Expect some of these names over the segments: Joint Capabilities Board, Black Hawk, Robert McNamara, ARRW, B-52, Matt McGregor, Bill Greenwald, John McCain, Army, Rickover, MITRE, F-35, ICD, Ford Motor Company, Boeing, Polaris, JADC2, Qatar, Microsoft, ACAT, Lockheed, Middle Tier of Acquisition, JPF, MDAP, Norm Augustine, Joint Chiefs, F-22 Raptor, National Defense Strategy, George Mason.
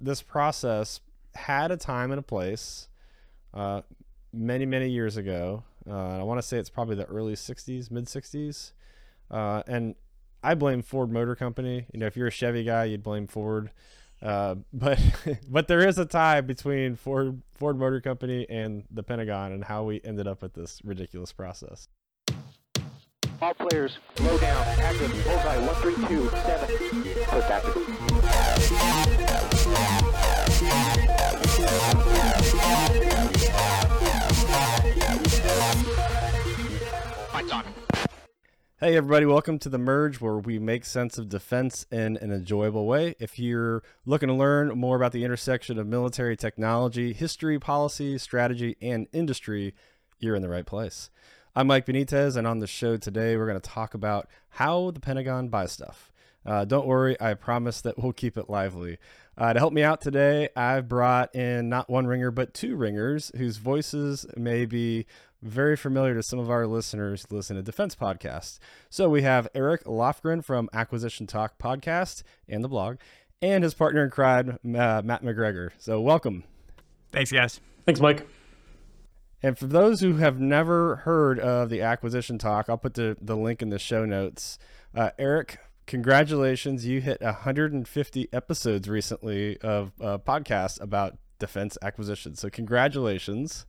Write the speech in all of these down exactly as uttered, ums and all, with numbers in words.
this process had a time and a place uh, many, many years ago. Uh, I want to say it's probably the early sixties, mid sixties. Uh, and I blame Ford Motor Company. You know, if you're a Chevy guy, you'd blame Ford. Uh, but but there is a tie between Ford Ford Motor Company and the Pentagon and how we ended up with this ridiculous process. All players, low down, active, bullseye, one, three, two, seven. Put back. Lights on. Hey everybody, welcome to The Merge, where we make sense of defense in an enjoyable way. If you're looking to learn more about the intersection of military technology, history, policy, strategy, and industry, you're in the right place. I'm Mike Benitez, and on the show today, we're going to talk about how the Pentagon buys stuff. Uh, don't worry, I promise that we'll keep it lively. Uh, to help me out today, I've brought in not one ringer, but two ringers whose voices may be very familiar to some of our listeners who listen to defense podcasts. So we have Eric Lofgren from Acquisition Talk podcast and the blog, and his partner in crime, uh, Matt McGregor. So welcome. Thanks, guys. Thanks, Mike. And for those who have never heard of the Acquisition Talk, I'll put the, the link in the show notes. Uh, Eric, congratulations. You hit one hundred fifty episodes recently of a podcast about defense acquisition. So congratulations.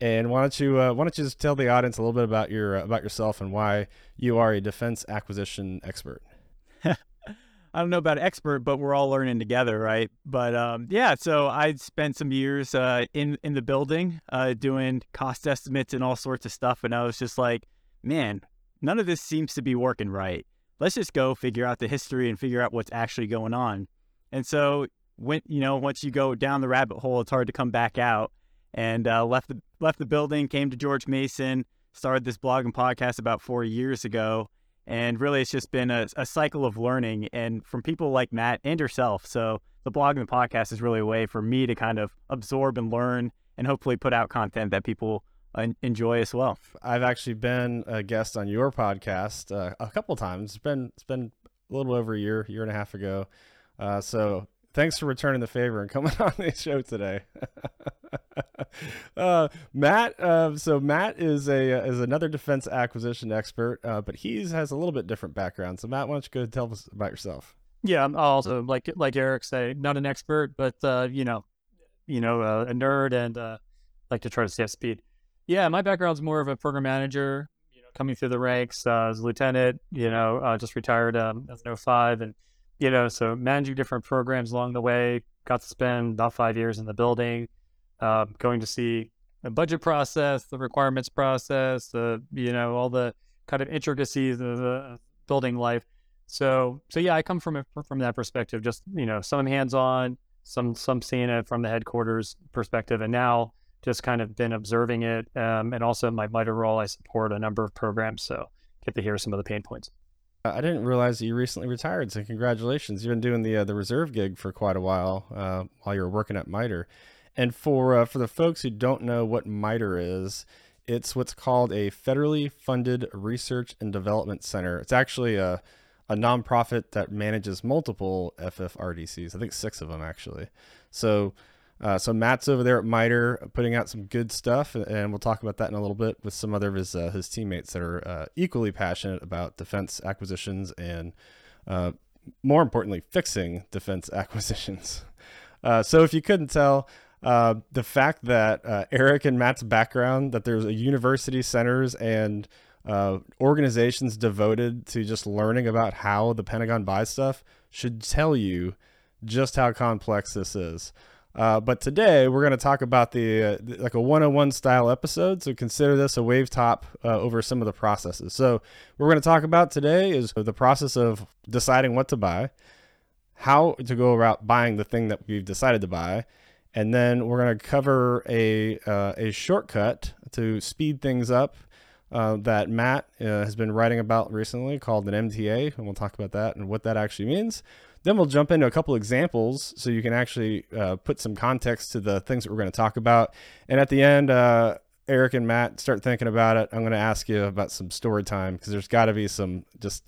And why don't you uh, why don't you just tell the audience a little bit about your uh, about yourself and why you are a defense acquisition expert? I don't know about expert, but we're all learning together, right? But um, yeah, so I spent some years uh, in in the building uh, doing cost estimates and all sorts of stuff, and I was just like, man, none of this seems to be working right. Let's just go figure out the history and figure out what's actually going on. And so when you know, once you go down the rabbit hole, it's hard to come back out. And uh, left the left the building, came to George Mason, started this blog and podcast about four years ago. And really, it's just been a, a cycle of learning and from people like Matt and yourself. So the blog and the podcast is really a way for me to kind of absorb and learn and hopefully put out content that people enjoy as well. I've actually been a guest on your podcast uh, a couple times. It's been, it's been a little over a year, year and a half ago. Uh, so thanks for returning the favor and coming on the show today. uh, Matt, uh, so Matt is a is another defense acquisition expert, uh, but he has a little bit different background. So Matt, why don't you go tell us about yourself? Yeah, I'm also like like Eric said, not an expert, but uh, you know, you know, uh, a nerd and uh, like to try to stay up speed. Yeah, my background's more of a program manager, you know, coming through the ranks uh, as a lieutenant. You know, uh, just retired um, as an oh five, and you know, so managing different programs along the way. Got to spend about five years in the building. Uh, going to see the budget process, the requirements process, the, you know, all the kind of intricacies of the building life. So, so yeah, I come from, a, from that perspective, just, you know, some hands-on, some, some seeing it from the headquarters perspective, and now just kind of been observing it. Um, and also in my MITRE role, I support a number of programs. So get to hear some of the pain points. I didn't realize that you recently retired. So congratulations. You've been doing the, uh, the reserve gig for quite a while, uh, while you were working at MITRE. And for uh, for the folks who don't know what MITRE is, it's what's called a federally funded research and development center. It's actually a, a nonprofit that manages multiple F F R D Cs. I think six of them actually. So uh, so Matt's over there at MITRE putting out some good stuff, and we'll talk about that in a little bit with some other of his uh, his teammates that are uh, equally passionate about defense acquisitions and uh, more importantly, fixing defense acquisitions. Uh, so if you couldn't tell. Uh, the fact that uh, Eric and Matt's background, that there's a university centers and uh, organizations devoted to just learning about how the Pentagon buys stuff should tell you just how complex this is. Uh, but today we're going to talk about the, uh, the like a one oh one style episode. So consider this a wave top uh, over some of the processes. So what we're going to talk about today is the process of deciding what to buy, how to go about buying the thing that we've decided to buy. And then we're going to cover a uh, a shortcut to speed things up uh, that Matt uh, has been writing about recently called an M T A. And we'll talk about that and what that actually means. Then we'll jump into a couple examples so you can actually uh, put some context to the things that we're going to talk about. And at the end, uh, Eric and Matt, start thinking about it. I'm going to ask you about some story time because there's got to be some just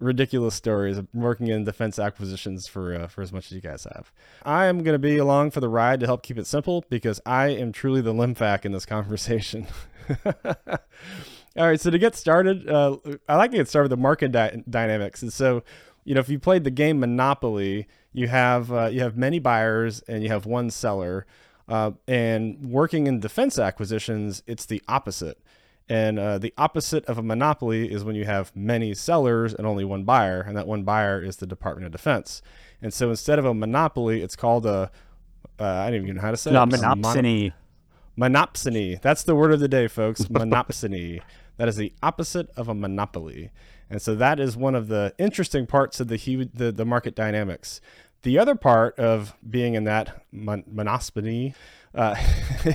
ridiculous stories of working in defense acquisitions for uh, for as much as you guys have. I am going to be along for the ride to help keep it simple because I am truly the limfac in this conversation. All right, so to get started, uh, I like to get started with the market dy- dynamics. And so, you know, if you played the game Monopoly, you have uh, you have many buyers and you have one seller. Uh, and working in defense acquisitions, it's the opposite. And uh, the opposite of a monopoly is when you have many sellers and only one buyer, and that one buyer is the Department of Defense. And so instead of a monopoly, it's called a, uh, I don't even know how to say no, it. No, monopsony. Mon- monopsony. That's the word of the day, folks. Monopsony. That is the opposite of a monopoly. And so that is one of the interesting parts of the huge, the, the market dynamics. The other part of being in that mon- monopsony Uh,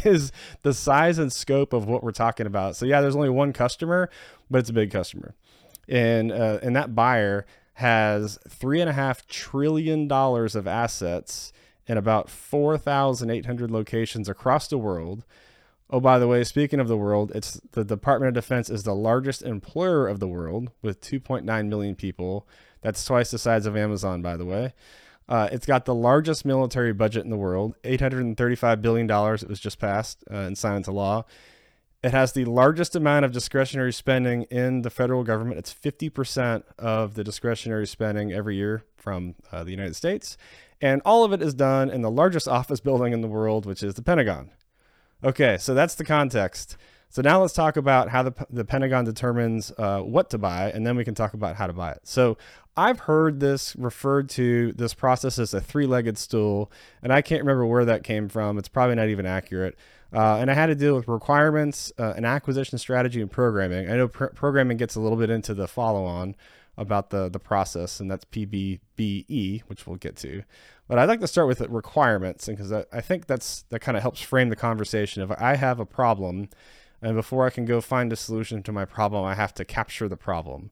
is the size and scope of what we're talking about. So yeah, there's only one customer, but it's a big customer. And, uh, and that buyer has three and a half trillion dollars of assets in about four thousand eight hundred locations across the world. Oh, by the way, speaking of the world, it's the Department of Defense is the largest employer of the world with two point nine million people. That's twice the size of Amazon, by the way. Uh, it's got the largest military budget in the world, eight hundred thirty-five billion dollars. It was just passed uh, and signed into law. It has the largest amount of discretionary spending in the federal government. It's fifty percent of the discretionary spending every year from uh, the United States. And all of it is done in the largest office building in the world, which is the Pentagon. Okay, so that's the context. So now let's talk about how the, the Pentagon determines uh, what to buy, and then we can talk about how to buy it. So I've heard this referred to, this process, as a three-legged stool, and I can't remember where that came from. It's probably not even accurate. Uh, and I had to deal with requirements, uh, an acquisition strategy, and programming. I know pr- programming gets a little bit into the follow-on about the, the process, and that's P B B E, which we'll get to. But I'd like to start with requirements, because I, I think that's that kind of helps frame the conversation. If I have a problem, and before I can go find a solution to my problem, I have to capture the problem.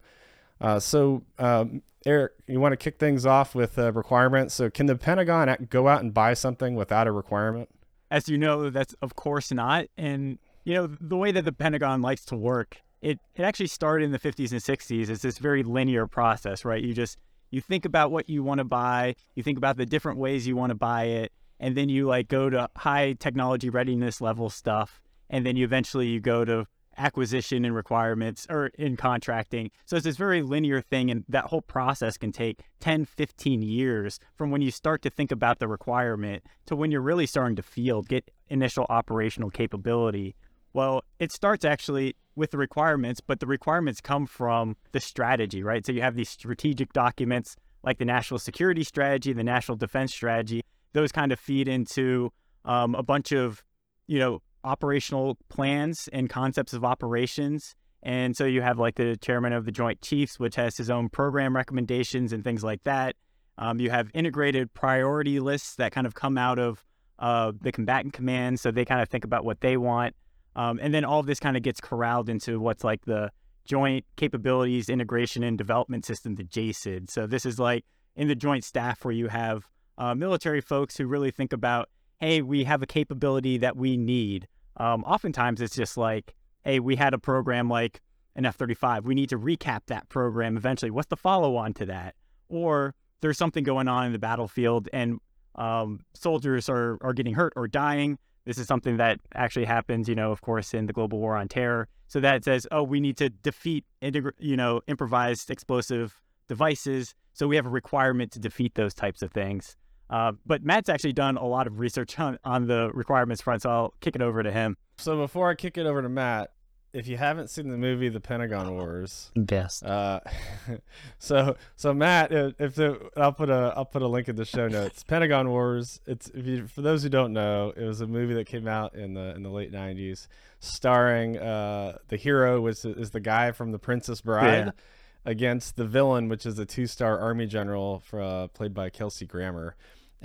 Uh, so, um, Eric, you want to kick things off with uh, requirements. So can the Pentagon go out and buy something without a requirement? As you know, that's of course not. And, you know, the way that the Pentagon likes to work, it, it actually started in the fifties and sixties. It's this very linear process, right? You just, you think about what you want to buy. You think about the different ways you want to buy it. And then you like go to high technology readiness level stuff. And then you eventually you go to acquisition and requirements or in contracting. So it's this very linear thing. And that whole process can take ten, fifteen years from when you start to think about the requirement to when you're really starting to field, get initial operational capability. Well, it starts actually with the requirements, but the requirements come from the strategy, right? So you have these strategic documents like the national security strategy, the national defense strategy. Those kind of feed into um, a bunch of, you know, operational plans and concepts of operations. And so you have like the chairman of the Joint Chiefs, which has his own program recommendations and things like that. Um, you have integrated priority lists that kind of come out of uh, the combatant command. So they kind of think about what they want. Um, and then all of this kind of gets corralled into what's like the Joint Capabilities Integration and Development System, the J C I D S. So this is like in the joint staff where you have uh, military folks who really think about, hey, we have a capability that we need. Um, oftentimes it's just like, hey, we had a program like an F thirty-five. We need to recap that program eventually. What's the follow-on to that? Or there's something going on in the battlefield and um, soldiers are, are getting hurt or dying. This is something that actually happens, you know, of course, in the global war on terror. So that says, oh, we need to defeat, you know, improvised explosive devices. So we have a requirement to defeat those types of things. Uh, but Matt's actually done a lot of research on, on the requirements front, so I'll kick it over to him. So before I kick it over to Matt, if you haven't seen the movie The Pentagon Wars, best. Uh, so so Matt, if the, I'll put a I'll put a link in the show notes. Pentagon Wars. It's if you, for those who don't know, it was a movie that came out in the in the late nineties, starring uh, the hero, which is the guy from The Princess Bride, yeah. against the villain, which is a two-star Army general for, uh, played by Kelsey Grammer.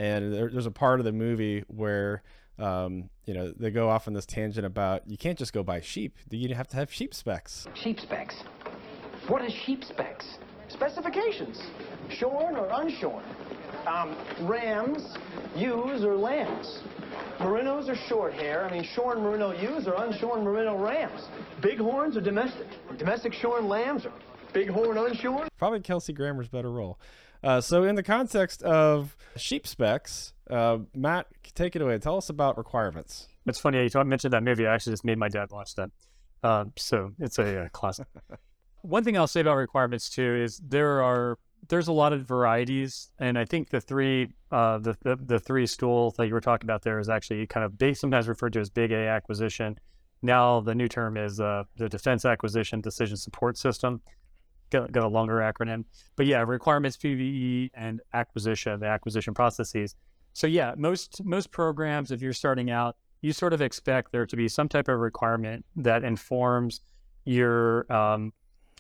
And there, there's a part of the movie where, um, you know, they go off on this tangent about, you can't just go buy sheep. You have to have sheep specs. Sheep specs. What is sheep specs? Specifications. Shorn or unshorn. Um, rams, ewes, or lambs. Merinos or short hair. I mean, shorn merino ewes or unshorn merino rams. Bighorns or domestic. Domestic shorn lambs or bighorn unshorn. Probably Kelsey Grammer's better role. Uh, so in the context of sheep specs, uh, Matt, take it away. Tell us about requirements. It's funny. You mentioned that movie. I actually just made my dad watch that. Uh, so it's a uh, classic. One thing I'll say about requirements too is there are there's a lot of varieties, and I think the three uh, the, the the three stool that you were talking about there is actually kind of big, sometimes referred to as big A acquisition. Now the new term is uh, the Defense Acquisition Decision Support System. Got, got a longer acronym, but yeah, requirements, P B B E, and acquisition, the acquisition processes. So yeah, most most programs, if you're starting out, you sort of expect there to be some type of requirement that informs your um,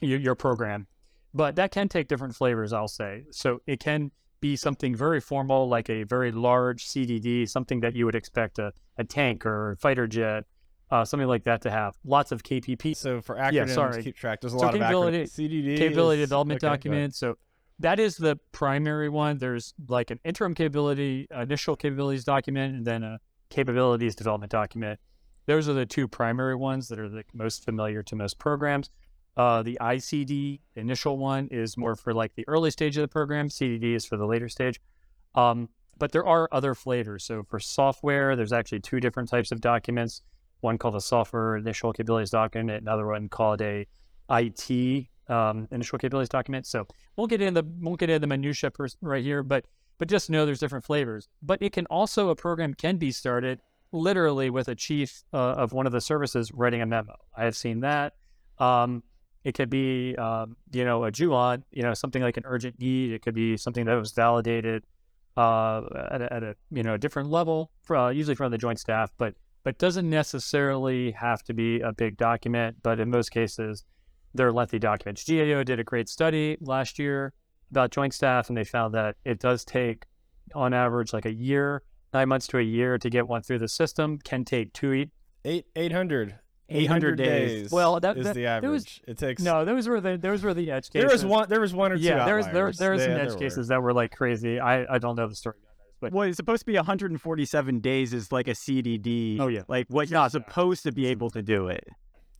your, your program. But that can take different flavors, I'll say. So it can be something very formal, like a very large C D D, something that you would expect a, a tank or a fighter jet, uh, something like that to have. Lots of K P P. So for acronyms, yeah, sorry. keep track. There's a so lot of acronyms. C D D. Capability is... development okay, document. So that is the primary one. There's like an interim capability, initial capabilities document, and then a capabilities development document. Those are the two primary ones that are the most familiar to most programs. Uh, the I C D initial one is more for like the early stage of the program. C D D is for the later stage. Um, but there are other flavors. So for software, there's actually two different types of documents. One called a software initial capabilities document, another one called a I T um, initial capabilities document. So we'll get into the won't get into the minutia per, right here, but but just know there's different flavors. But it can also a program can be started literally with a chief uh, of one of the services writing a memo. I have seen that. Um, It could be, um, you know, a J U O N, you know, something like an urgent need. It could be something that was validated uh, at, a, at a, you know, a different level, uh, usually from the joint staff, but but doesn't necessarily have to be a big document. But in most cases, they're lengthy documents. G A O did a great study last year about joint staff, and they found that it does take, on average, like a year, nine months to a year to get one through the system. Can take two, eight, eight hundred. eight hundred days, days. Well, that is that, the average. Was, it takes no. Those were the those were the edge cases. There was one. There was one or two. Yeah, there was there there was some edge were. cases that were like crazy. I, I don't know the story behind those. But well, it's supposed to be one hundred forty-seven days is like a C D D. Oh yeah, like what you're not supposed to be able to do it.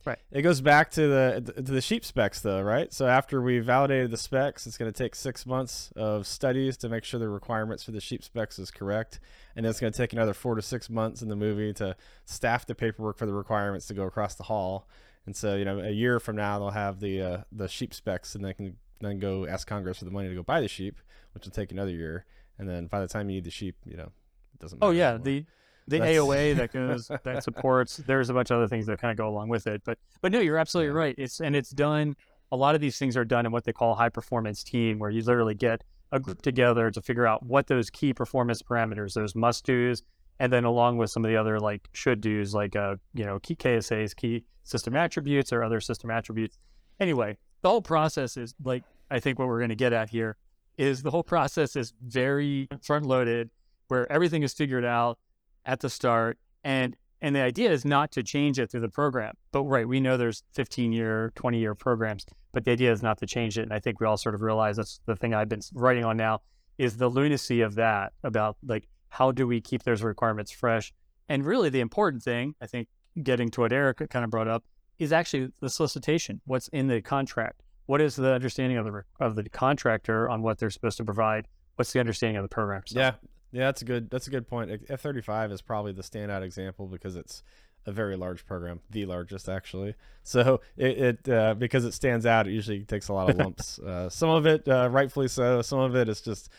Right. It goes back to the to the sheep specs though, right? So after we validated the specs, it's going to take six months of studies to make sure the requirements for the sheep specs is correct, and it's going to take another four to six months in the movie to staff the paperwork for the requirements to go across the hall. And so you know, a year from now they'll have the uh, the sheep specs, and they can then go ask Congress for the money to go buy the sheep, which will take another year. And then by the time you need the sheep, you know, it doesn't matter. Oh yeah, anymore. the. The That's... A O A that goes that supports. There's a bunch of other things that kind of go along with it, but but no, you're absolutely right. It's and it's done. A lot of these things are done in what they call high performance team, where you literally get a group together to figure out what those key performance parameters, those must do's, and then along with some of the other like should do's, like uh you know key K S As, key system attributes, or other system attributes. Anyway, the whole process is like I think what we're going to get at here is the whole process is very front loaded, where everything is figured out at the start, and and the idea is not to change it through the program, but right, we know there's fifteen year, twenty year programs, but the idea is not to change it. And I think we all sort of realize that's the thing I've been writing on now is the lunacy of that, about like how do we keep those requirements fresh. And really the important thing, I think, getting to what Eric kind of brought up, is actually the solicitation. What's in the contract? What is the understanding of the of the contractor on what they're supposed to provide? What's the understanding of the program stuff? Yeah. Yeah, that's a good that's a good point. F thirty-five is probably the standout example because it's a very large program, the largest actually. So it, it uh, because it stands out, it usually takes a lot of lumps. uh, some of it, uh, rightfully so. Some of it is just,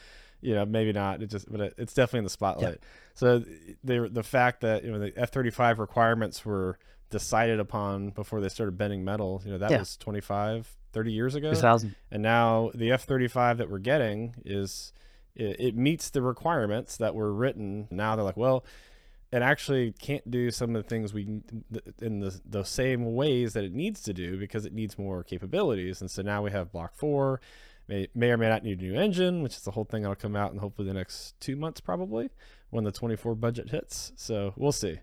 you know, maybe not. It just, but it, it's definitely in the spotlight. Yeah. So the the fact that you know the F thirty-five requirements were decided upon before they started bending metal, you know, that yeah. was twenty-five, thirty years ago, two thousand. And now the F thirty-five that we're getting is. It meets the requirements that were written. Now they're like, well, it actually can't do some of the things we in the, the same ways that it needs to do because it needs more capabilities. And so now we have block four, may, may or may not need a new engine, which is the whole thing that'll come out in hopefully the next two months, probably when the twenty-four budget hits. So we'll see.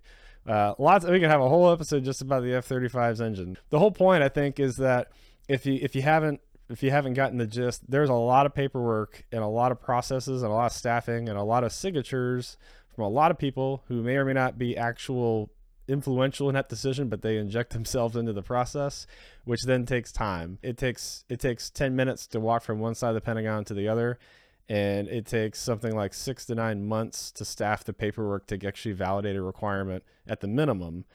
Uh, lots. We can have a whole episode just about the F thirty-five's engine. The whole point, I think, is that if you if you haven't. If you haven't gotten the gist, there's a lot of paperwork and a lot of processes and a lot of staffing and a lot of signatures from a lot of people who may or may not be actual influential in that decision, but they inject themselves into the process, which then takes time. It takes it takes ten minutes to walk from one side of the Pentagon to the other, and it takes something like six to nine months to staff the paperwork to actually validate a requirement at the minimum.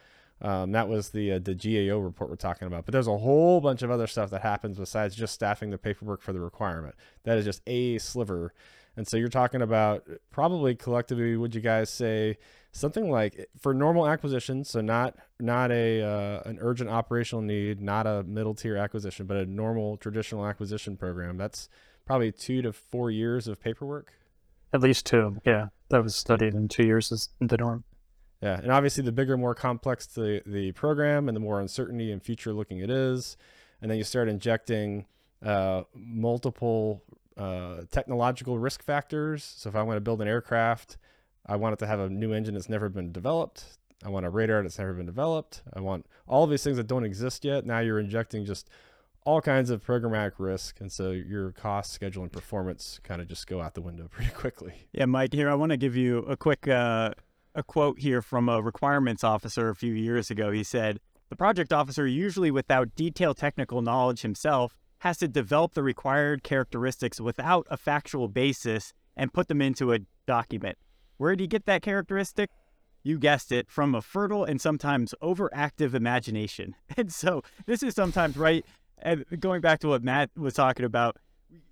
Um, that was the uh, the G A O report we're talking about. But there's a whole bunch of other stuff that happens besides just staffing the paperwork for the requirement. That is just a sliver. And so you're talking about probably collectively, would you guys say something like for normal acquisition, so not not a uh, an urgent operational need, not a middle tier acquisition, but a normal traditional acquisition program, that's probably two to four years of paperwork? At least two, yeah. That was studied in two years is the norm. Yeah, and obviously the bigger, more complex the, the program and the more uncertainty and future looking it is, and then you start injecting uh, multiple uh, technological risk factors. So if I want to build an aircraft, I want it to have a new engine that's never been developed. I want a radar that's never been developed. I want all of these things that don't exist yet. Now you're injecting just all kinds of programmatic risk. And so your cost, schedule, and performance kind of just go out the window pretty quickly. Yeah, Mike, here, I want to give you a quick uh, a quote here from a requirements officer a few years ago. He said, "The project officer, usually without detailed technical knowledge himself, has to develop the required characteristics without a factual basis and put them into a document." Where do you get that characteristic? You guessed it, from a fertile and sometimes overactive imagination. And so this is sometimes, right, and going back to what Matt was talking about,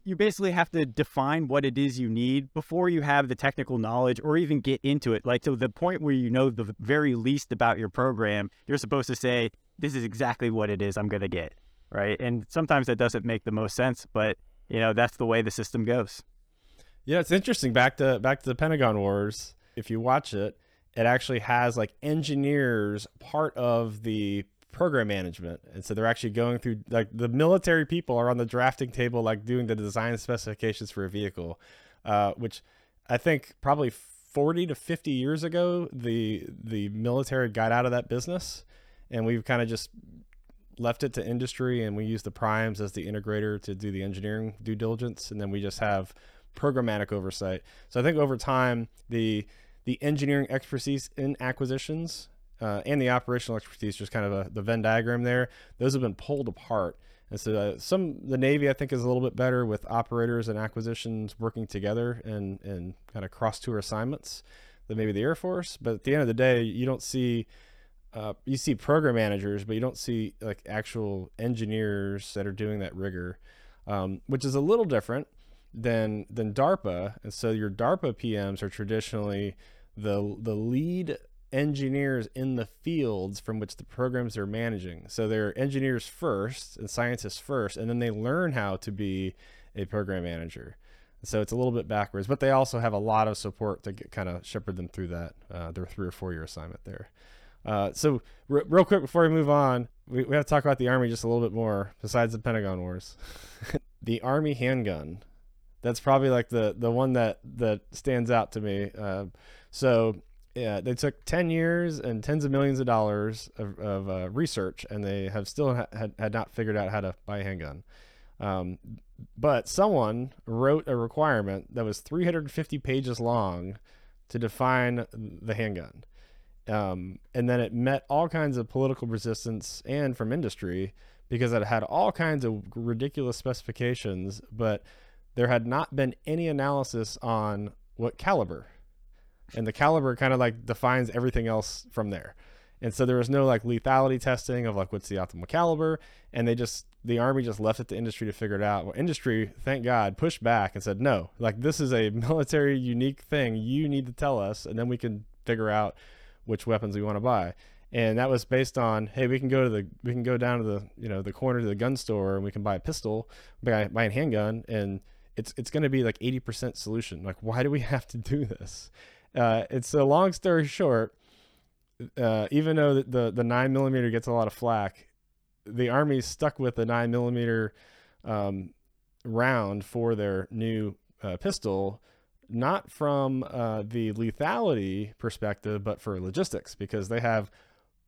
you basically have to define what it is you need before you have the technical knowledge or even get into it. Like to the point where you know the very least about your program, you're supposed to say, this is exactly what it is I'm going to get, right? And sometimes that doesn't make the most sense, but, you know, that's the way the system goes. Yeah, it's interesting. Back to back to the Pentagon Wars. If you watch it, it actually has like engineers part of the program management, and so they're actually going through, like, the military people are on the drafting table, like doing the design specifications for a vehicle, uh, which I think probably forty to fifty years ago the the military got out of that business, and we've kind of just left it to industry, and we use the primes as the integrator to do the engineering due diligence, and then we just have programmatic oversight. So I think over time, the the engineering expertise in acquisitions uh, and the operational expertise, just kind of a, the Venn diagram there, those have been pulled apart. And so uh, some the Navy, I think, is a little bit better with operators and acquisitions working together and, and kind of cross-tour assignments than maybe the Air Force. But at the end of the day, you don't see uh, you see program managers, but you don't see like actual engineers that are doing that rigor, um, which is a little different than than DARPA. And so your DARPA P Ms are traditionally the the lead engineers in the fields from which the programs they're managing. So they're engineers first and scientists first, and then they learn how to be a program manager. So it's a little bit backwards, but they also have a lot of support to get, kind of shepherd them through that uh, their three or four year assignment there. Uh, so r- real quick before we move on, we, we have to talk about the Army just a little bit more besides the Pentagon Wars. The Army handgun. That's probably like the, the one that, that stands out to me. Uh, so yeah, they took ten years and tens of millions of dollars of, of uh, research, and they have still ha- had, had not figured out how to buy a handgun. Um, but someone wrote a requirement that was three hundred fifty pages long to define the handgun. Um, and then it met all kinds of political resistance and from industry because it had all kinds of ridiculous specifications, but there had not been any analysis on what caliber, and the caliber kind of like defines everything else from there. And so there was no like lethality testing of like, what's the optimal caliber. And they just, the Army just left it to industry to figure it out. Well, industry, thank God, pushed back and said, no, like this is a military unique thing. You need to tell us, and then we can figure out which weapons we want to buy. And that was based on, hey, we can go to the, we can go down to the, you know, the corner to the gun store, and we can buy a pistol, buy, buy a handgun, and it's it's going to be like eighty percent solution. Like, why do we have to do this? Uh, it's so long story short, uh, even though the, the, the nine millimeter gets a lot of flack, the Army's stuck with the nine millimeter um, round for their new uh, pistol, not from uh, the lethality perspective, but for logistics, because they have,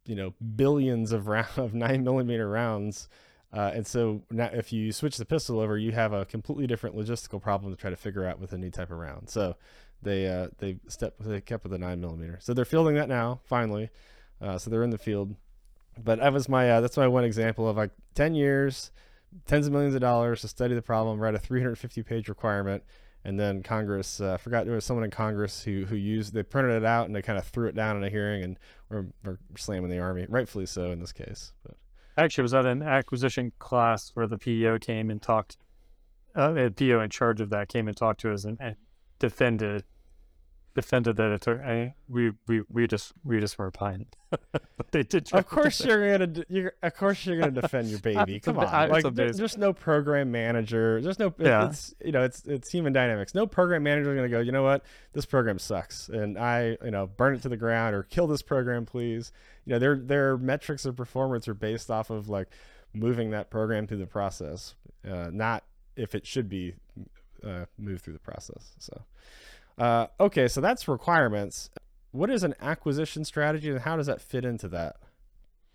you know, billions of round of nine millimeter rounds. Uh, and so now if you switch the pistol over, you have a completely different logistical problem to try to figure out with a new type of round. So they uh, they stepped, they kept with the nine millimeter. So they're fielding that now, finally. Uh, so they're in the field. But that was my, uh, that's my one example of like ten years, tens of millions of dollars to study the problem, write a three hundred fifty page requirement. And then Congress, uh, I forgot there was someone in Congress who who used, they printed it out and they kind of threw it down in a hearing, and we're, we're slamming the Army, rightfully so in this case. But actually, I was at an acquisition class where the P O came and talked, uh, the P O in charge of that came and talked to us and, and defended defended that it took, I, we, we, we just, we just were pining. But they did. Of course you're going to, you're, of course you're going to defend your baby. Come on. I, like there, there's no program manager. There's no, yeah. it's, you know, it's, it's human dynamics. No program manager is going to go, you know what, this program sucks. And I, you know, burn it to the ground or kill this program, please. You know, their, their metrics of performance are based off of like moving that program through the process, uh, not if it should be, uh, moved through the process. So, Uh, okay, so that's requirements. What is an acquisition strategy, and how does that fit into that?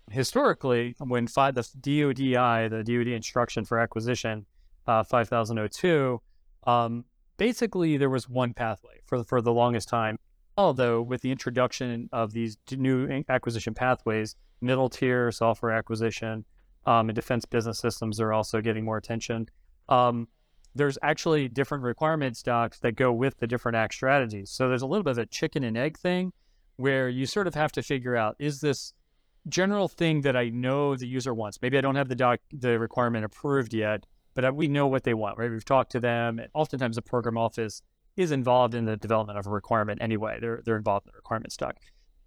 Historically, when five, the D O D I, the D O D instruction for acquisition, uh, five thousand two, um, basically there was one pathway for for the longest time. Although with the introduction of these new acquisition pathways, middle tier software acquisition, um, and defense business systems are also getting more attention. Um, There's actually different requirements docs that go with the different act strategies. So there's a little bit of a chicken and egg thing where you sort of have to figure out, is this general thing that I know the user wants? Maybe I don't have the doc, the requirement approved yet, but we know what they want, right? We've talked to them. And oftentimes the program office is involved in the development of a requirement anyway. They're, they're involved in the requirements doc.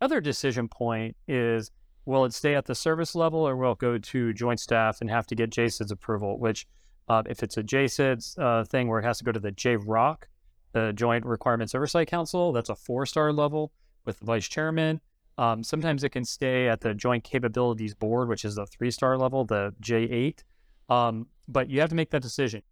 Other decision point is, will it stay at the service level or will it go to joint staff and have to get J C I D S approval, which Uh, if it's a J C I D S uh, thing where it has to go to the J ROC, the Joint Requirements Oversight Council, that's a four-star level with the vice chairman. Um, sometimes it can stay at the Joint Capabilities Board, which is a three-star level, the J eight. Um, but you have to make that decision.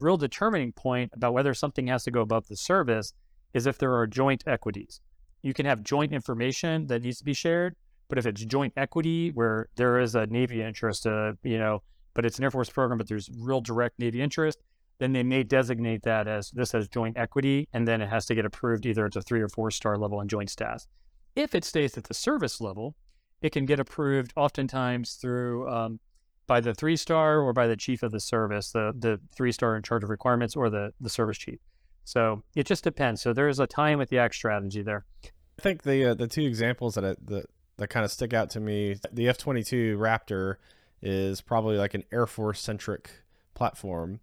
Real determining point about whether something has to go above the service is if there are joint equities. You can have joint information that needs to be shared, but if it's joint equity where there is a Navy interest, uh, you know, but it's an Air Force program, but there's real direct Navy interest, then they may designate that as this as joint equity, and then it has to get approved either at the three or four star level in joint staff. If it stays at the service level, it can get approved oftentimes through um, by the three star or by the chief of the service, the the three star in charge of requirements or the, the service chief. So it just depends. So there is a tie in with the act strategy there. I think the uh, the two examples that, I, that that kind of stick out to me, the F twenty-two Raptor is probably like an Air Force centric platform,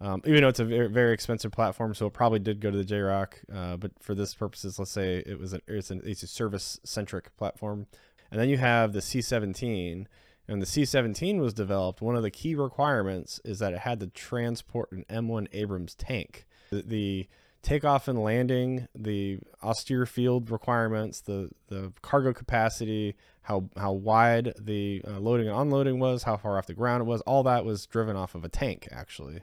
um, even though it's a very, very expensive platform. So it probably did go to the J ROC, uh, but for this purposes, let's say it was an it's, an, it's a service centric platform. And then you have the C seventeen, and the C seventeen was developed. One of the key requirements is that it had to transport an M one Abrams tank. The, the takeoff and landing, the austere field requirements, the, the cargo capacity, how how wide the uh, loading and unloading was, how far off the ground it was, all that was driven off of a tank, actually.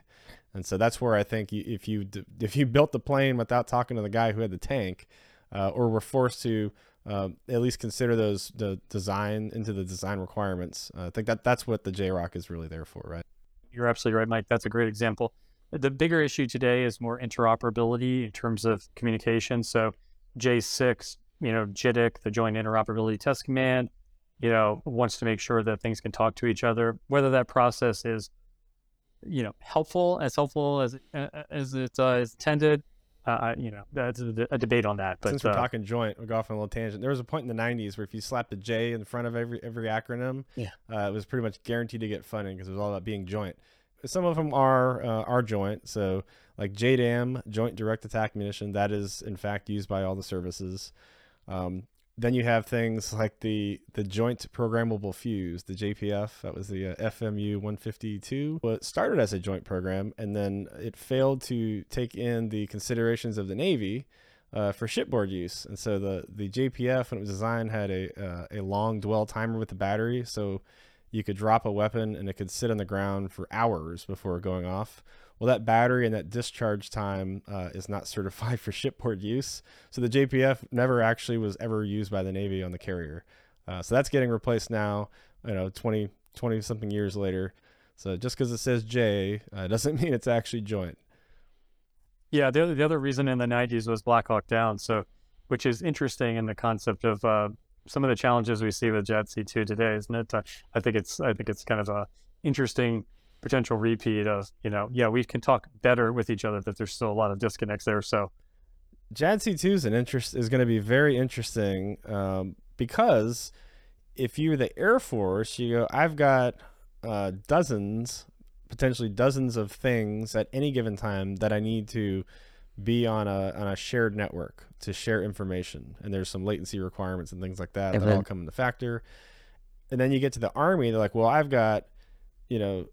And so that's where I think you, if you if you built the plane without talking to the guy who had the tank, uh, or were forced to uh, at least consider those the design into the design requirements, uh, I think that that's what the J ROC is really there for, right? You're absolutely right, Mike. That's a great example. The bigger issue today is more interoperability in terms of communication. So J six, you know, J I T C, the Joint Interoperability Test Command, you know, wants to make sure that things can talk to each other. Whether that process is, you know, helpful, as helpful as uh, as it uh, is intended, uh, you know, that's a, a debate on that. But since we're uh, talking joint, we'll go off on a little tangent. There was a point in the nineties where if you slapped a J in front of every every acronym, yeah, uh, it was pretty much guaranteed to get funding because it was all about being joint. Some of them are uh, are joint, so like J DAM, Joint Direct Attack Munition, that is in fact used by all the services. Um, then you have things like the the Joint Programmable Fuse, the J P F. That was the uh, F M U one fifty-two. Well, it started as a joint program, and then it failed to take in the considerations of the Navy uh, for shipboard use. And so the the J P F, when it was designed, had a uh, a long dwell timer with the battery, so you could drop a weapon and it could sit on the ground for hours before going off. Well, that battery and that discharge time uh, is not certified for shipboard use. So the J P F never actually was ever used by the Navy on the carrier. Uh, so that's getting replaced now, you know, twenty, twenty something years later. So just because it says J uh, doesn't mean it's actually joint. Yeah. The other, the other reason in the nineties was Black Hawk Down. So, which is interesting in the concept of, uh, some of the challenges we see with J A D C two today, isn't it? I think it's I think it's kind of a interesting potential repeat of, you know, yeah, we can talk better with each other, but there's still a lot of disconnects there. So J A D C two is an interest is going to be very interesting, um, because if you're the Air Force, you go, I've got uh, dozens, potentially dozens of things at any given time that I need to be on a on a shared network to share information, and there's some latency requirements and things like that mm-hmm. that all come into factor. And then you get to the Army, they're like, well, I've got, you know,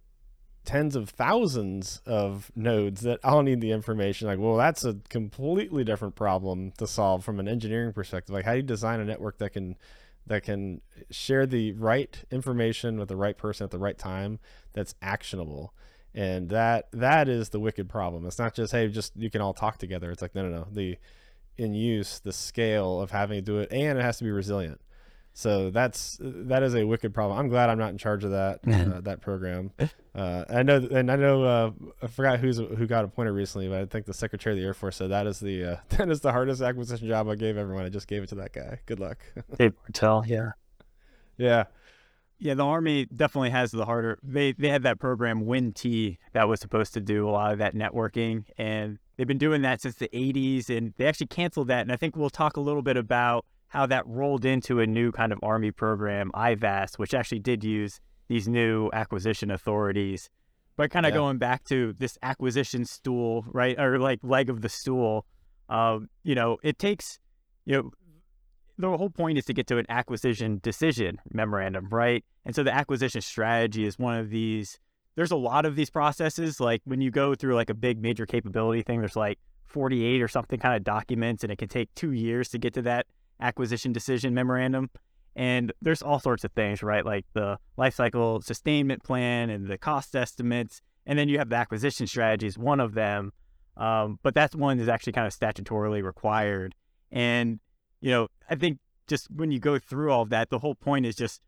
tens of thousands of nodes that all need the information. Like, well, that's a completely different problem to solve from an engineering perspective. Like, how do you design a network that can that can share the right information with the right person at the right time that's actionable? And that that is the wicked problem. It's not just, hey, just you can all talk together. It's like, no, no, no. The in use, the scale of having to do it, and it has to be resilient. So that's that is a wicked problem. I'm glad I'm not in charge of that uh, that program. Uh, I know, and I know. Uh, I forgot who's who got appointed recently, but I think the Secretary of the Air Force said that is the uh, that is the hardest acquisition job I gave everyone. I just gave it to that guy. Good luck, Dave Martell. Yeah, yeah. Yeah, the Army definitely has the harder. They they had that program Win T that was supposed to do a lot of that networking, and they've been doing that since the eighties, and they actually canceled that. And I think we'll talk a little bit about how that rolled into a new kind of Army program, I V A S, which actually did use these new acquisition authorities. But kind of yeah. going back to this acquisition stool, right, or like leg of the stool, um, you know, it takes, you know, the whole point is to get to an acquisition decision memorandum, right? And so the acquisition strategy is one of these. There's a lot of these processes. Like when you go through like a big major capability thing, there's like forty-eight or something kind of documents, and it can take two years to get to that acquisition decision memorandum. And there's all sorts of things, right? Like the lifecycle sustainment plan and the cost estimates. And then you have the acquisition strategies, one of them. Um, but that's one that's actually kind of statutorily required. And you know, I think just when you go through all of that, the whole point is just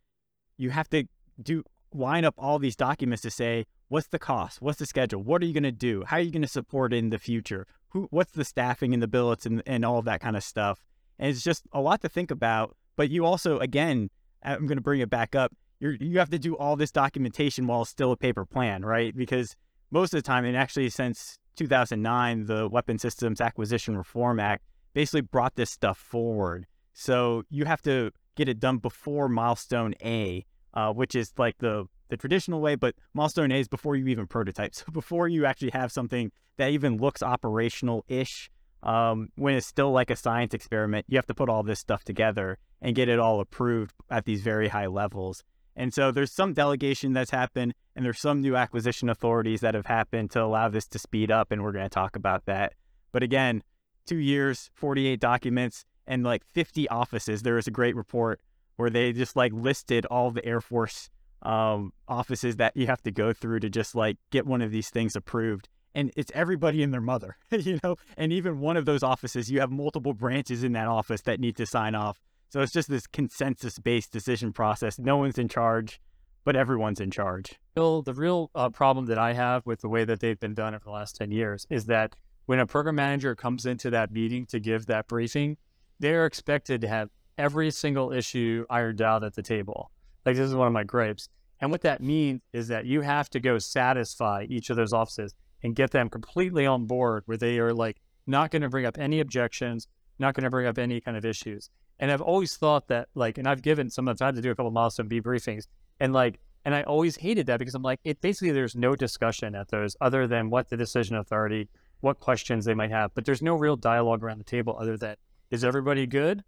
you have to do line up all these documents to say, what's the cost? What's the schedule? What are you going to do? How are you going to support it in the future? Who? What's the staffing and the billets and, and all of that kind of stuff? And it's just a lot to think about. But you also, again, I'm going to bring it back up. You're, you have to do all this documentation while it's still a paper plan, right? Because most of the time, and actually since two thousand nine, the Weapons Systems Acquisition Reform Act basically brought this stuff forward. So you have to get it done before milestone A, uh, which is like the, the traditional way, but milestone A is before you even prototype. So before you actually have something that even looks operational-ish, um, when it's still like a science experiment, you have to put all this stuff together and get it all approved at these very high levels. And so there's some delegation that's happened, and there's some new acquisition authorities that have happened to allow this to speed up, and we're going to talk about that. But again, two years, forty-eight documents, and like fifty offices. There was a great report where they just like listed all the Air Force um, offices that you have to go through to just like get one of these things approved. And it's everybody and their mother, you know, and even one of those offices, you have multiple branches in that office that need to sign off. So it's just this consensus-based decision process. No one's in charge, but everyone's in charge. Bill, the real uh, problem that I have with the way that they've been done over the last ten years is that when a program manager comes into that meeting to give that briefing, they're expected to have every single issue ironed out at the table. Like, this is one of my gripes. And what that means is that you have to go satisfy each of those offices and get them completely on board, where they are like not going to bring up any objections, not going to bring up any kind of issues. And I've always thought that, like, and I've given some of the time to do a couple of milestone B briefings, and like, and I always hated that because I'm like, it basically there's no discussion at those other than what the decision authority, what questions they might have, but there's no real dialogue around the table other than, is everybody good?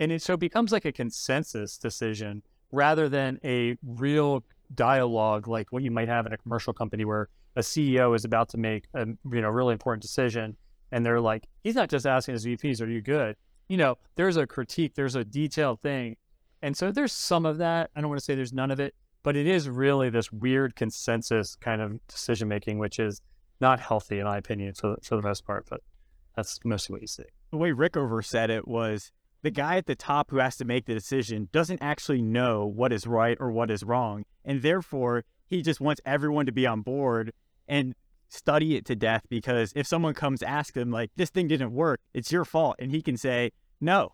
And it so it becomes like a consensus decision rather than a real dialogue like what you might have in a commercial company where a C E O is about to make a you know really important decision, and they're like, he's not just asking his V Ps, are you good? You know, there's a critique, there's a detailed thing. And so there's some of that. I don't want to say there's none of it, but it is really this weird consensus kind of decision making, which is not healthy in my opinion for, for the most part, but that's mostly what you see. The way Rickover said it was the guy at the top who has to make the decision doesn't actually know what is right or what is wrong. And therefore he just wants everyone to be on board and study it to death, because if someone comes ask him like, this thing didn't work, it's your fault. And he can say, no,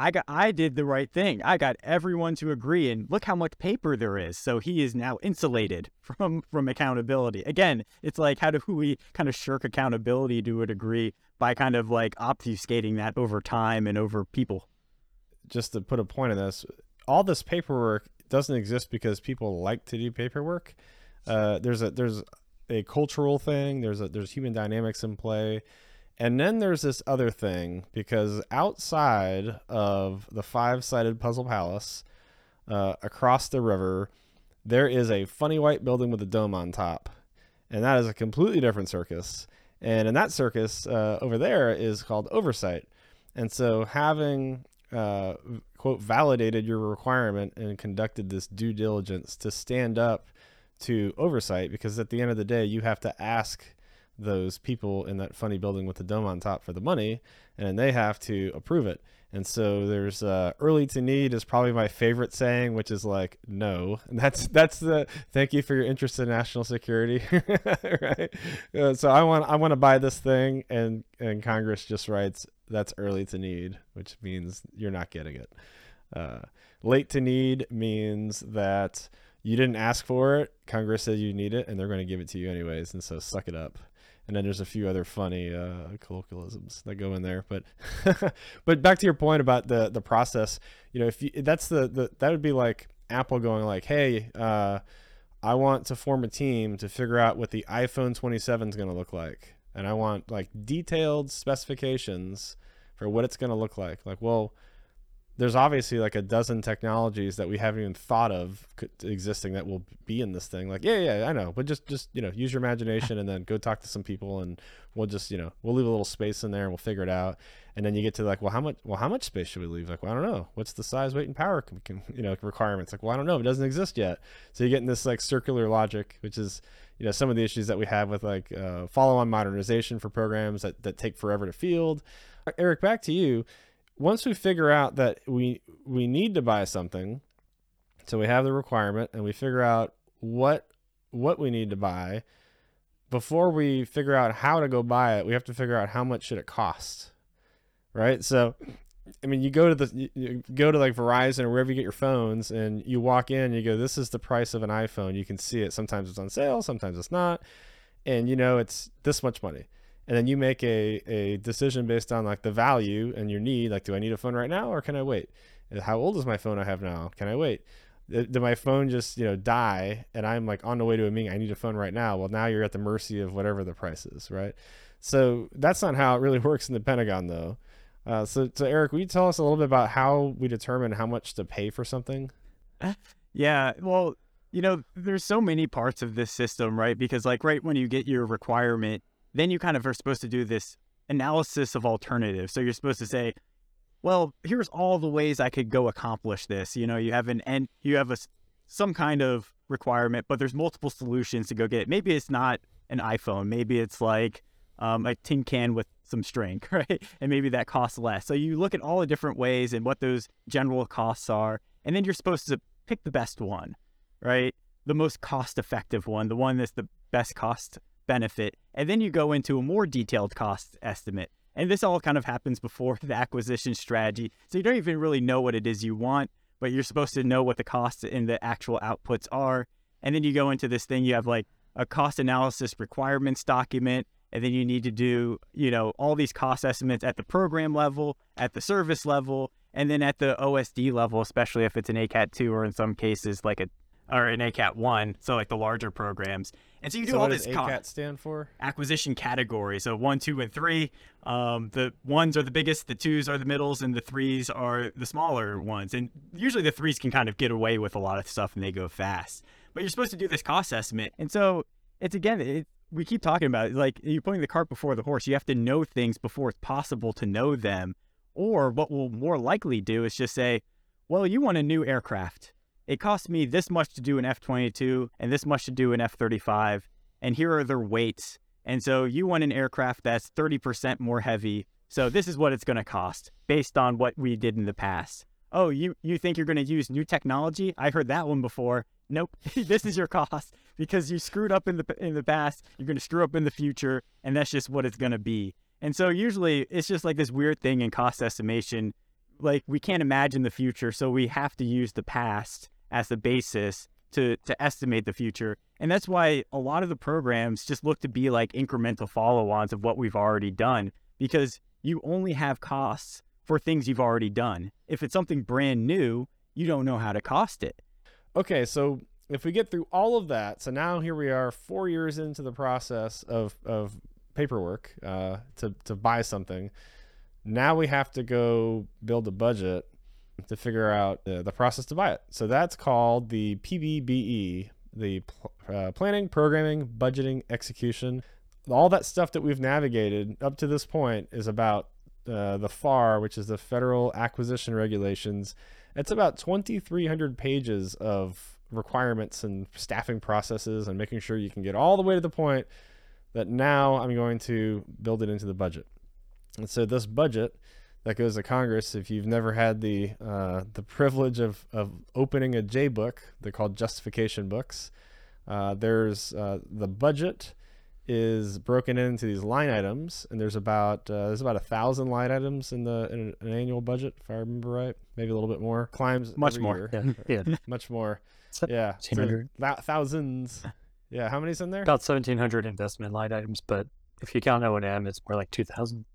I got, I did the right thing. I got everyone to agree, and look how much paper there is. So he is now insulated from, from accountability. Again, it's like, how do we kind of shirk accountability to a degree by kind of like obfuscating that over time and over people? Just to put a point on this, all this paperwork doesn't exist because people like to do paperwork. Uh, there's a, there's a cultural thing. There's a, there's human dynamics in play. And then there's this other thing, because outside of the five-sided puzzle palace, uh, across the river, there is a funny white building with a dome on top. And that is a completely different circus. And in that circus, uh, over there is called oversight. And so having, uh, quote, validated your requirement and conducted this due diligence to stand up to oversight, because at the end of the day, you have to ask those people in that funny building with the dome on top for the money, and they have to approve it. And so there's uh early to need is probably my favorite saying, which is like, no, and that's, that's the, thank you for your interest in national security. Right. Uh, so I want, I want to buy this thing. And, and Congress just writes, that's early to need, which means you're not getting it. Uh, late to need means that you didn't ask for it. Congress says you need it, and they're going to give it to you anyways. And so suck it up. And then there's a few other funny uh, colloquialisms that go in there, but but back to your point about the the process. You know, if you, that's the, the that would be like Apple going like, hey, uh, I want to form a team to figure out what the iPhone twenty-seven is going to look like, and I want like detailed specifications for what it's going to look like. Like, well, there's obviously like a dozen technologies that we haven't even thought of existing that will be in this thing. Like, yeah, yeah, I know, but just, just, you know, use your imagination and then go talk to some people, and we'll just, you know, we'll leave a little space in there and we'll figure it out. And then you get to like, well, how much, well, how much space should we leave? Like, well, I don't know. What's the size, weight, and power can, can, you know, requirements? Like, well, I don't know. It doesn't exist yet. So you get in this like circular logic, which is, you know, some of the issues that we have with like uh, follow on modernization for programs that, that take forever to field. Eric, back to you. Once we figure out that we we need to buy something, so we have the requirement and we figure out what what we need to buy, before we figure out how to go buy it, we have to figure out how much should it cost, right? So, I mean, you go to the you, you go to like Verizon or wherever you get your phones, and you walk in, and you go, this is the price of an iPhone. You can see it. Sometimes it's on sale, sometimes it's not, and you know it's this much money. And then you make a, a decision based on like the value and your need. Like, do I need a phone right now, or can I wait? How old is my phone I have now? Can I wait? Did my phone just, you know, die, and I'm like on the way to a meeting, I need a phone right now. Well, now you're at the mercy of whatever the price is, right? So that's not how it really works in the Pentagon, though. Uh, so, so Eric, will you tell us a little bit about how we determine how much to pay for something? Yeah, well, you know, there's so many parts of this system, right? Because like right when you get your requirement, then you kind of are supposed to do this analysis of alternatives. So you're supposed to say, well, here's all the ways I could go accomplish this. You know, you have an end, you have a, some kind of requirement, but there's multiple solutions to go get it. Maybe it's not an iPhone. Maybe it's like um, a tin can with some string, right? And maybe that costs less. So you look at all the different ways and what those general costs are, and then you're supposed to pick the best one, right? The most cost-effective one, the one that's the best cost benefit, and then you go into a more detailed cost estimate. And this all kind of happens before the acquisition strategy. So you don't even really know what it is you want, but you're supposed to know what the costs and the actual outputs are. And then you go into this thing, you have like a cost analysis requirements document, and then you need to do, you know, all these cost estimates at the program level, at the service level, and then at the O S D level, especially if it's an A C A T two or in some cases like a or an A C A T one, so like the larger programs. And so you do so all this. What does A C A T co- stand for? Acquisition categories. So one, two, and three. Um, the ones are the biggest, the twos are the middles, and the threes are the smaller ones. And usually the threes can kind of get away with a lot of stuff and they go fast. But you're supposed to do this cost estimate. And so it's, again, it, we keep talking about it. Like, you're putting the cart before the horse. You have to know things before it's possible to know them. Or what we'll more likely do is just say, well, you want a new aircraft. It costs me this much to do an F twenty-two and this much to do an F thirty-five, and here are their weights. And so you want an aircraft that's thirty percent more heavy. So this is what it's going to cost based on what we did in the past. Oh, you, you think you're going to use new technology? I heard that one before. Nope, this is your cost because you screwed up in the in the past. You're going to screw up in the future, and that's just what it's going to be. And so usually it's just like this weird thing in cost estimation like we can't imagine the future, so we have to use the past as the basis to to estimate the future. And that's why a lot of the programs just look to be like incremental follow-ons of what we've already done, because you only have costs for things you've already done. If it's something brand new, you don't know how to cost it. Okay, so if we get through all of that, so now here we are four years into the process of, of paperwork uh, to, to buy something. Now we have to go build a budget to figure out uh, the process to buy it. So that's called the P B B E, the pl- uh, Planning, Programming, Budgeting, Execution. All that stuff that we've navigated up to this point is about uh, the F A R, which is the Federal Acquisition Regulations. It's about twenty-three hundred pages of requirements and staffing processes and making sure you can get all the way to the point that now I'm going to build it into the budget. And so this budget that goes to Congress, if you've never had the uh, the privilege of, of opening a J book, they're called justification books. Uh, there's uh, the budget is broken into these line items, and there's about uh, there's about a thousand line items in the in an annual budget, if I remember right, maybe a little bit more. Climbs much more, yeah. yeah, much more, yeah, so th- thousands, yeah. How many's in there? About seventeen hundred investment line items, but if you count O and M, it's more like two thousand.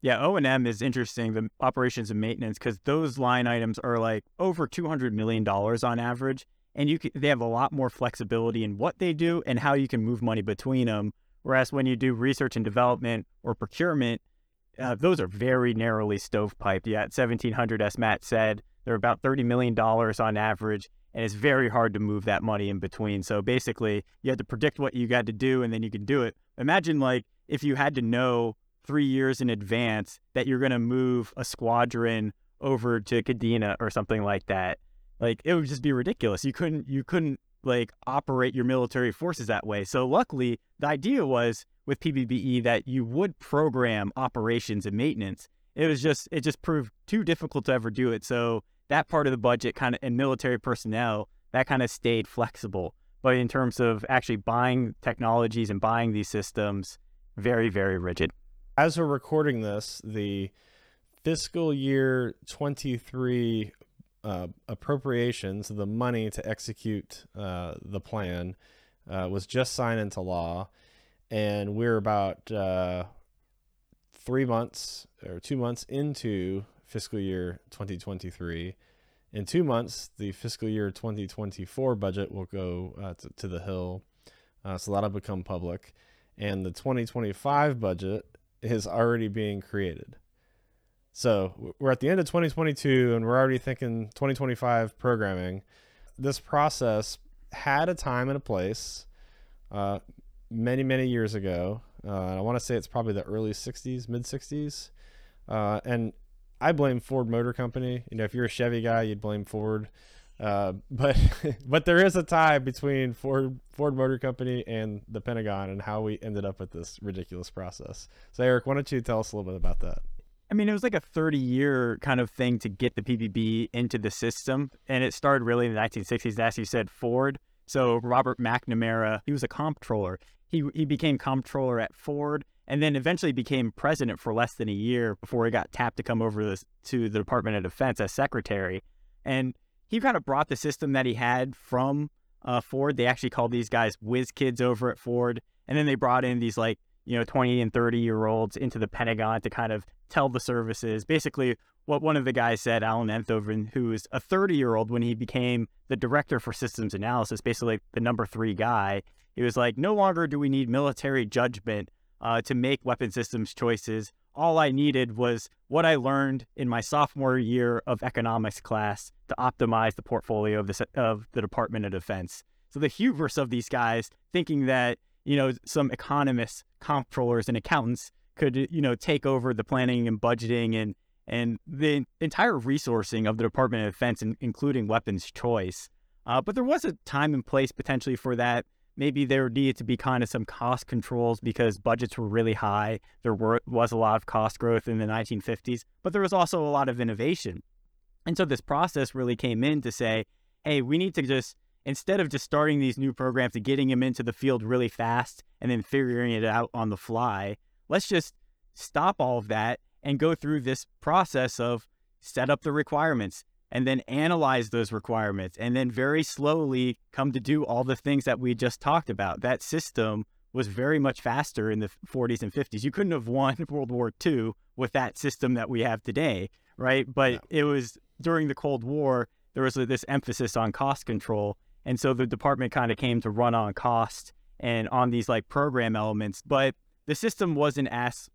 Yeah, O and M is interesting, the operations and maintenance, because those line items are like over two hundred million dollars on average, and you can, they have a lot more flexibility in what they do and how you can move money between them. Whereas when you do research and development or procurement, uh, those are very narrowly stovepiped. Yeah, at seventeen hundred, as Matt said, they're about thirty million dollars on average, and it's very hard to move that money in between. So basically, you have to predict what you got to do, and then you can do it. Imagine like if you had to know three years in advance that you're going to move a squadron over to Kadena or something like that. Like it would just be ridiculous. You couldn't, you couldn't like operate your military forces that way. So luckily the idea was with P B B E that you would program operations and maintenance. It was just, it just proved too difficult to ever do it. So that part of the budget kind of, and military personnel, that kind of stayed flexible. But in terms of actually buying technologies and buying these systems, very, very rigid. As we're recording this, the fiscal year twenty-three uh, appropriations, the money to execute uh, the plan, uh, was just signed into law. And we're about uh, three months or two months into fiscal year twenty twenty-three. In two months, the fiscal year twenty twenty-four budget will go uh, to, to the Hill. Uh, so that'll become public. And the twenty twenty-five budget is already being created. So we're at the end of twenty twenty-two and we're already thinking twenty twenty-five programming. This process had a time and a place uh, many, many years ago. Uh, I want to say it's probably the early sixties, mid sixties. Uh, and I blame Ford Motor Company. You know, if you're a Chevy guy, you'd blame Ford. Uh, but but there is a tie between Ford Ford Motor Company and the Pentagon and how we ended up with this ridiculous process. So Eric, why don't you tell us a little bit about that? I mean, it was like a thirty-year kind of thing to get the P B B into the system, and it started really in the nineteen sixties. As you said, Ford. So Robert McNamara, he was a comptroller. He he became comptroller at Ford, and then eventually became president for less than a year before he got tapped to come over to the Department of Defense as secretary. And he kind of brought the system that he had from uh, Ford. They actually called these guys whiz kids over at Ford. And then they brought in these like, you know, twenty and thirty year olds into the Pentagon to kind of tell the services. Basically what one of the guys said, Alan Enthoven, who was a thirty year old when he became the director for systems analysis, basically the number three guy, he was like, no longer do we need military judgment uh, to make weapon systems choices. All I needed was what I learned in my sophomore year of economics class to optimize the portfolio of the, of the Department of Defense. So the hubris of these guys thinking that, you know, some economists, comptrollers, and accountants could, you know, take over the planning and budgeting and, and the entire resourcing of the Department of Defense, in, including weapons choice. Uh, but there was a time and place potentially for that. Maybe there needed to be kind of some cost controls because budgets were really high. There were, was a lot of cost growth in the nineteen fifties, but there was also a lot of innovation. And so this process really came in to say, hey, we need to just, instead of just starting these new programs and getting them into the field really fast and then figuring it out on the fly, let's just stop all of that and go through this process of set up the requirements and then analyze those requirements and then very slowly come to do all the things that we just talked about. That system was very much faster in the forties and fifties. You couldn't have won World War Two with that system that we have today, right? But yeah. It was during the Cold War, there was this emphasis on cost control. And so the department kind of came to run on cost and on these like program elements, but the system wasn't as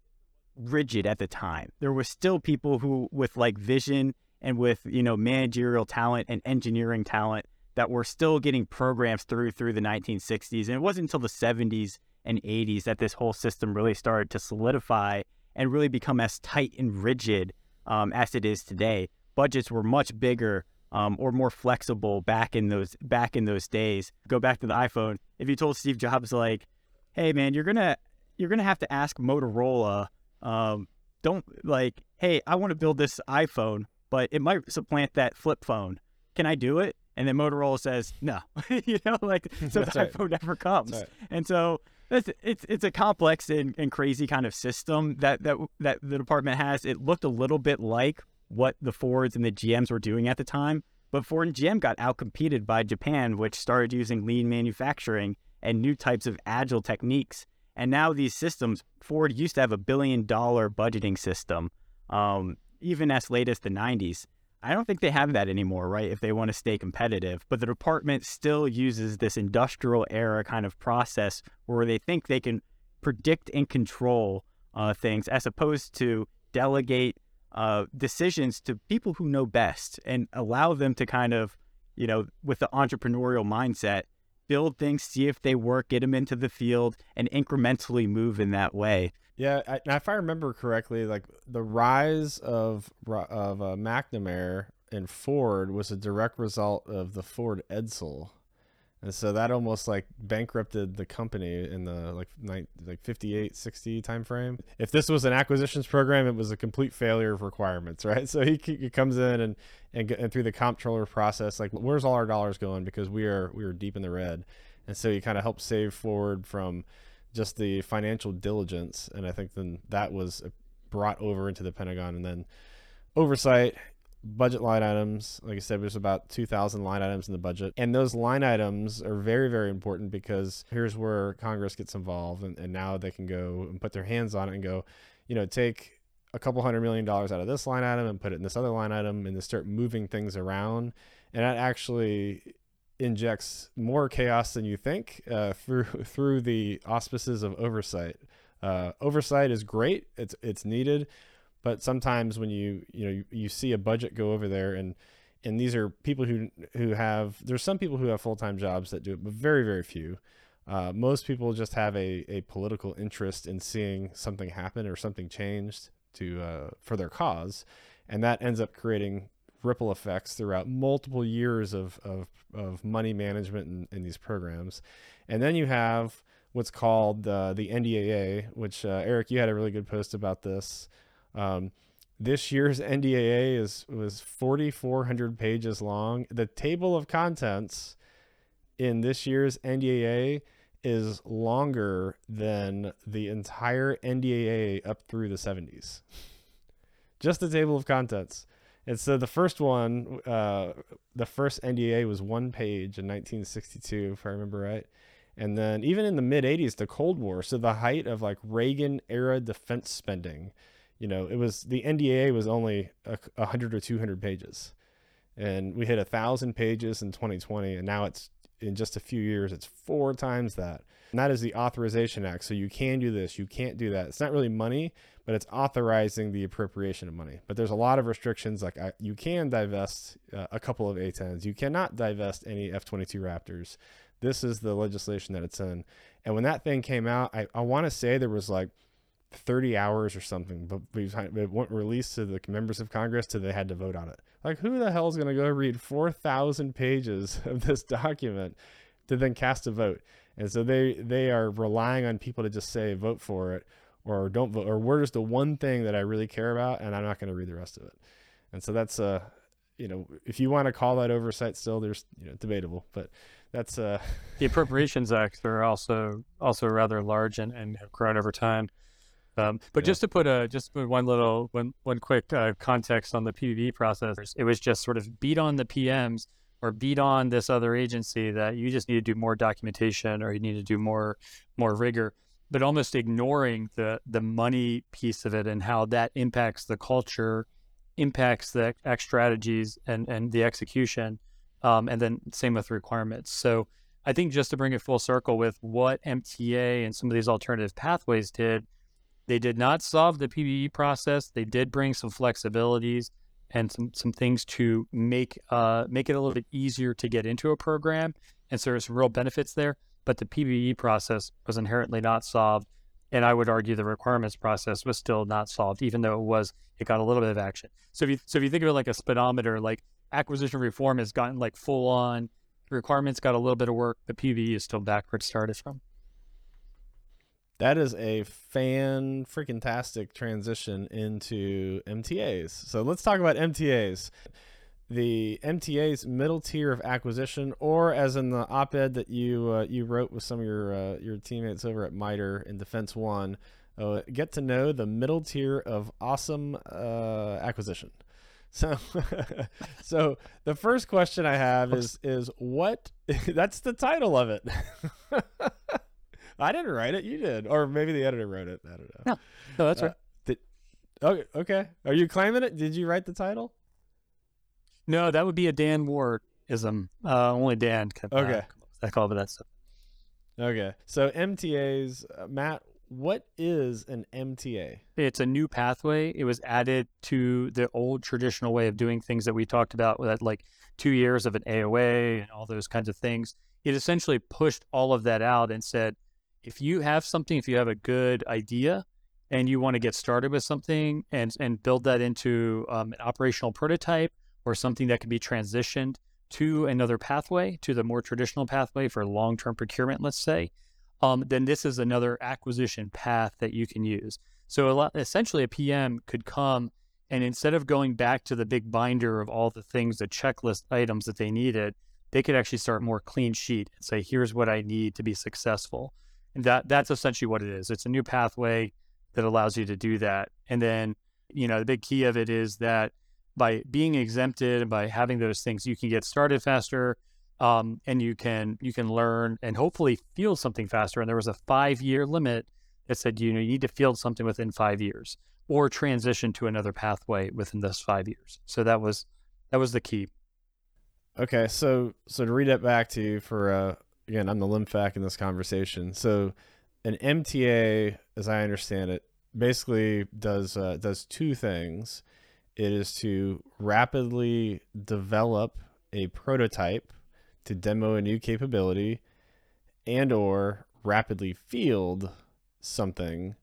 rigid at the time. There were still people who with like vision and with, you know, managerial talent and engineering talent that were still getting programs through through the nineteen sixties. And it wasn't until the seventies and eighties that this whole system really started to solidify and really become as tight and rigid um, as it is today. Budgets were much bigger um, or more flexible back in those back in those days. Go back to the iPhone. If you told Steve Jobs, like, hey man, you're gonna you're gonna have to ask Motorola, um, don't like, hey, I want to build this iPhone, but it might supplant that flip phone. Can I do it? And then Motorola says no. you know, like so the right. iPhone never comes. Right. And so It's, it's it's a complex and, and crazy kind of system that, that that the department has. It looked a little bit like what the Fords and the G Ms were doing at the time, but Ford and G M got outcompeted by Japan, which started using lean manufacturing and new types of agile techniques. And now these systems, Ford used to have a billion dollar budgeting system, um, even as late as the nineties. I don't think they have that anymore, right, if they want to stay competitive. But the department still uses this industrial era kind of process where they think they can predict and control uh, things as opposed to delegate uh, decisions to people who know best and allow them to kind of, you know, with the entrepreneurial mindset, build things, see if they work, get them into the field, and incrementally move in that way. Yeah, I, if I remember correctly, like the rise of of uh, McNamara and Ford was a direct result of the Ford Edsel, and so that almost like bankrupted the company in the like like fifty-eight, sixty time frame. If this was an acquisitions program, it was a complete failure of requirements, right? So he, he comes in and, and and through the comptroller process, like where's all our dollars going because we are we are deep in the red, and so he kind of helped save Ford from just the financial diligence. And I think then that was brought over into the Pentagon, and then oversight, budget line items. Like I said, there's about two thousand line items in the budget. And those line items are very, very important because here's where Congress gets involved. And, and now they can go and put their hands on it and go, you know, take a couple hundred million dollars out of this line item and put it in this other line item and to start moving things around. And that actually injects more chaos than you think uh, through through the auspices of oversight. Uh, oversight is great; it's it's needed, but sometimes when you you know you, you see a budget go over there, and and these are people who who have there's some people who have full time jobs that do it, but very very few. Uh, most people just have a a political interest in seeing something happen or something changed to uh, for their cause, and that ends up creating ripple effects throughout multiple years of, of, of money management in, in these programs. And then you have what's called uh, the N D A A, which uh, Eric, you had a really good post about this. Um, this year's N D A A is, was forty-four hundred pages long. The table of contents in this year's N D A A is longer than the entire N D A A up through the seventies, just the table of contents. And so the first one, uh, the first N D A A was one page in nineteen sixty-two, if I remember right. And then even in the mid eighties, the Cold War, so the height of like Reagan era defense spending, you know, it was the N D A A was only a hundred or two hundred pages, and we hit a thousand pages in twenty twenty. And now it's in just a few years, it's four times that. And that is the Authorization Act. So you can do this, you can't do that. It's not really money, but it's authorizing the appropriation of money. But there's a lot of restrictions. Like I, you can divest uh, a couple of A tens. You cannot divest any F twenty-two Raptors. This is the legislation that it's in. And when that thing came out, I, I want to say there was like thirty hours or something, but it wasn't released to the members of Congress till they had to vote on it. Like who the hell is going to go read four thousand pages of this document to then cast a vote? And so they, they are relying on people to just say, vote for it or don't vote, or where's the one thing that I really care about and I'm not going to read the rest of it. And so that's, uh, you know, if you want to call that oversight still, there's, you know, debatable, but that's, uh, the Appropriations Acts are also, also rather large and, and have grown over time. Um, but yeah. just to put a just to put one little one one quick uh, context on the P B B process, it was just sort of beat on the P Ms or beat on this other agency that you just need to do more documentation or you need to do more more rigor, but almost ignoring the the money piece of it and how that impacts the culture, impacts the act strategies and and the execution, um, and then same with requirements. So I think just to bring it full circle with what M T A and some of these alternative pathways did. They did not solve the P B B process. They did bring some flexibilities and some, some things to make uh, make it a little bit easier to get into a program. And so there's some real benefits there, but the P B B process was inherently not solved. And I would argue the requirements process was still not solved, even though it was, it got a little bit of action. So if you, so if you think of it like a speedometer, like acquisition reform has gotten like full on, requirements got a little bit of work, the P B B is still backwards started from. That is a fan freaking tastic transition into M T As. So let's talk about M T As. The M T As, middle tier of acquisition, or as in the op-ed that you uh, you wrote with some of your uh, your teammates over at MITRE in Defense One, uh, get to know the middle tier of awesome uh, acquisition. So, so the first question I have is is what? That's the title of it. I didn't write it. You did. Or maybe the editor wrote it. I don't know. No, no that's uh, right. Did, okay, okay. Are you claiming it? Did you write the title? No, that would be a Dan Ward-ism. Uh, only Dan can okay. uh, call it that stuff. Okay. So M T As, uh, Matt, what is an M T A? It's a new pathway. It was added to the old traditional way of doing things that we talked about with like two years of an A O A and all those kinds of things. It essentially pushed all of that out and said, if you have something, if you have a good idea and you want to get started with something and and build that into um, an operational prototype or something that can be transitioned to another pathway, to the more traditional pathway for long-term procurement, let's say, um, then this is another acquisition path that you can use. So a lot, essentially a P M could come and instead of going back to the big binder of all the things, the checklist items that they needed, they could actually start more clean sheet and say, here's what I need to be successful. And that that's essentially what it is. It's a new pathway that allows you to do that. And then, you know, the big key of it is that by being exempted and by having those things, you can get started faster um, and you can you can learn and hopefully field something faster. And there was a five-year limit that said, you know, you need to field something within five years or transition to another pathway within those five years. So that was that was the key. Okay, so so to read that back to you for... Uh... Again, I'm the limfac in this conversation. So an M T A, as I understand it, basically does uh, does two things. It is to rapidly develop a prototype to demo a new capability and or rapidly field something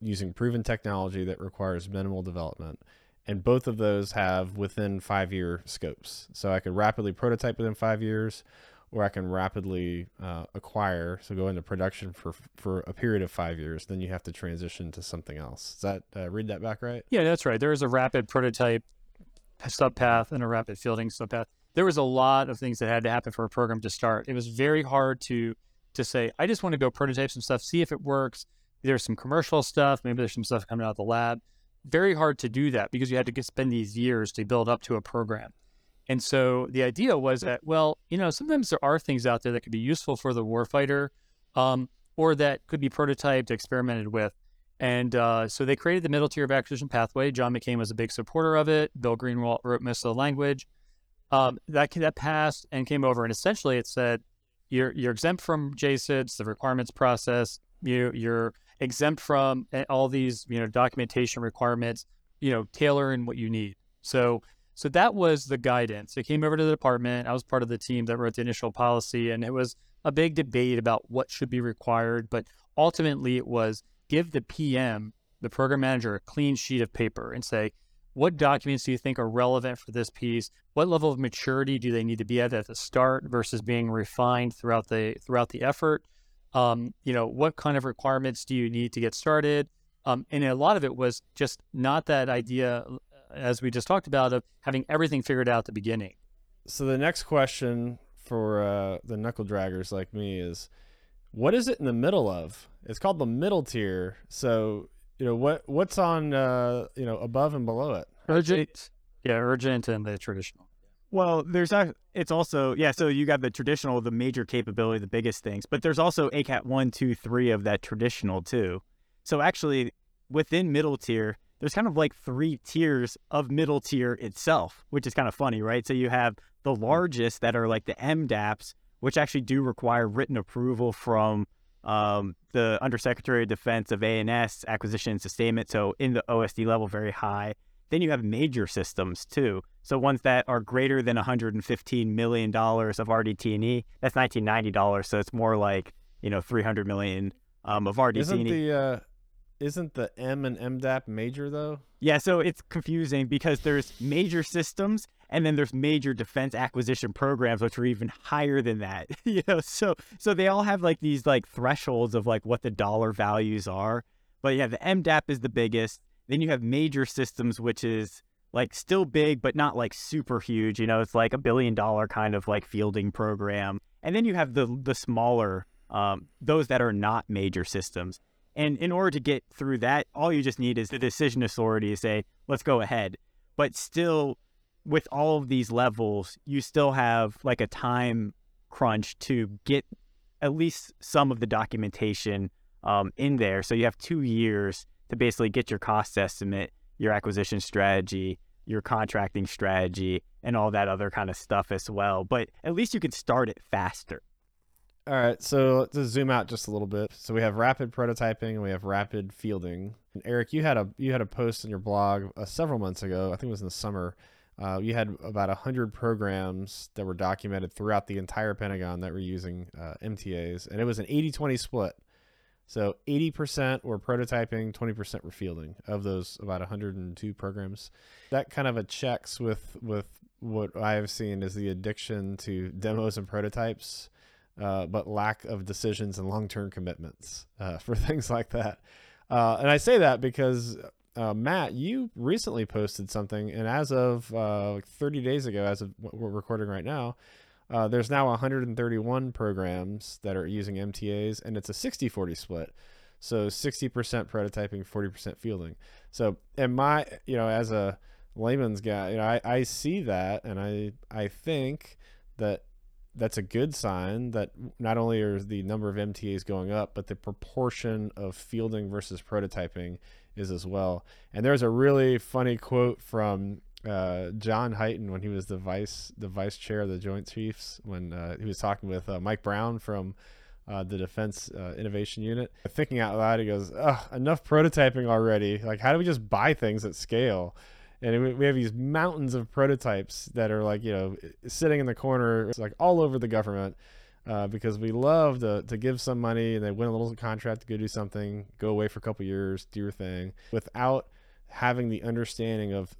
using proven technology that requires minimal development. And both of those have within five-year scopes. So I could rapidly prototype within five years, where I can rapidly uh, acquire, so go into production for for a period of five years, then you have to transition to something else. Is that, uh, read that back right? Yeah, that's right. There is a rapid prototype subpath and a rapid fielding subpath. There was a lot of things that had to happen for a program to start. It was very hard to to say, I just want to go prototype some stuff, see if it works. There's some commercial stuff, maybe there's some stuff coming out of the lab. Very hard to do that because you had to get, spend these years to build up to a program. And so the idea was that, well, you know, sometimes there are things out there that could be useful for the warfighter um, or that could be prototyped, experimented with. And uh, so they created the middle tier of acquisition pathway. John McCain was a big supporter of it. Bill Greenwald wrote most of the language. Um, that that passed and came over. And essentially it said, you're you're exempt from J C I D S, the requirements process. You, you're exempt from all these, you know, documentation requirements, you know, tailor in what you need. So... So that was the guidance. It came over to the department. I was part of the team that wrote the initial policy, and it was a big debate about what should be required. But ultimately, it was give the P M, the program manager, a clean sheet of paper and say, what documents do you think are relevant for this piece? What level of maturity do they need to be at at the start versus being refined throughout the throughout the effort? Um, you know, what kind of requirements do you need to get started? Um, and a lot of it was just not that idea, as we just talked about, of having everything figured out at the beginning. So the next question for uh, the knuckle draggers like me is, what is it in the middle of? It's called the middle tier. So you know, what what's on, uh, you know, above and below it? Urgent. Yeah, urgent and the traditional. Well, there's a, it's also, yeah, so you got the traditional, the major capability, the biggest things, but there's also ACAT one, two, three of that traditional too. So actually within middle tier, there's kind of like three tiers of middle tier itself, which is kind of funny, right? So you have the largest that are like the M DAPs, which actually do require written approval from um, the Undersecretary of Defense of A N S, Acquisition and Sustainment. So in the O S D level, very high. Then you have major systems too. So ones that are greater than one hundred fifteen million dollars of R D T and E, that's nineteen ninety dollars. So it's more like, you know, three hundred million dollars um, of R D T and E. Isn't the, uh, isn't the M and M DAP major though? Yeah, so it's confusing because there's major systems and then there's major defense acquisition programs, which are even higher than that. You know, so so they all have like these like thresholds of like what the dollar values are. But yeah, the M DAP is the biggest. Then you have major systems, which is like still big, but not like super huge. You know, it's like a billion dollar kind of like fielding program. And then you have the the smaller, um, those that are not major systems. And in order to get through that, all you just need is the decision authority to say, let's go ahead. But still, with all of these levels, you still have like a time crunch to get at least some of the documentation um, in there. So you have two years to basically get your cost estimate, your acquisition strategy, your contracting strategy, and all that other kind of stuff as well. But at least you can start it faster. All right, so let's just zoom out just a little bit. So we have rapid prototyping and we have rapid fielding. And Eric, you had a you had a post in your blog uh, several months ago. I think it was in the summer. Uh, you had about one hundred programs that were documented throughout the entire Pentagon that were using uh, M T As, and it was an eighty twenty split. So eighty percent were prototyping, twenty percent were fielding of those about one hundred two programs. That kind of a checks with, with what I've seen is the addiction to demos and prototypes, uh, but lack of decisions and long-term commitments uh, for things like that. Uh, and I say that because... Uh, Matt, you recently posted something, and as of uh, like thirty days ago, as of what we're recording right now, uh, there's now one hundred thirty-one programs that are using M T As, and it's a sixty forty split. So sixty percent prototyping, forty percent fielding. So, and my, you know, as a layman's guy, you know, I, I see that, and I I think that that's a good sign that not only are the number of M T As going up, but the proportion of fielding versus prototyping is as well. And there's a really funny quote from uh, John Hyten when he was the vice the vice chair of the Joint Chiefs, when uh, he was talking with uh, Mike Brown from uh, the Defense uh, Innovation Unit. Thinking out loud, he goes, "Ugh, enough prototyping already. Like, how do we just buy things at scale? And we have these mountains of prototypes that are like, you know, sitting in the corner. It's like all over the government uh, because we love to, to give some money and they win a little contract to go do something, go away for a couple years, do your thing, without having the understanding of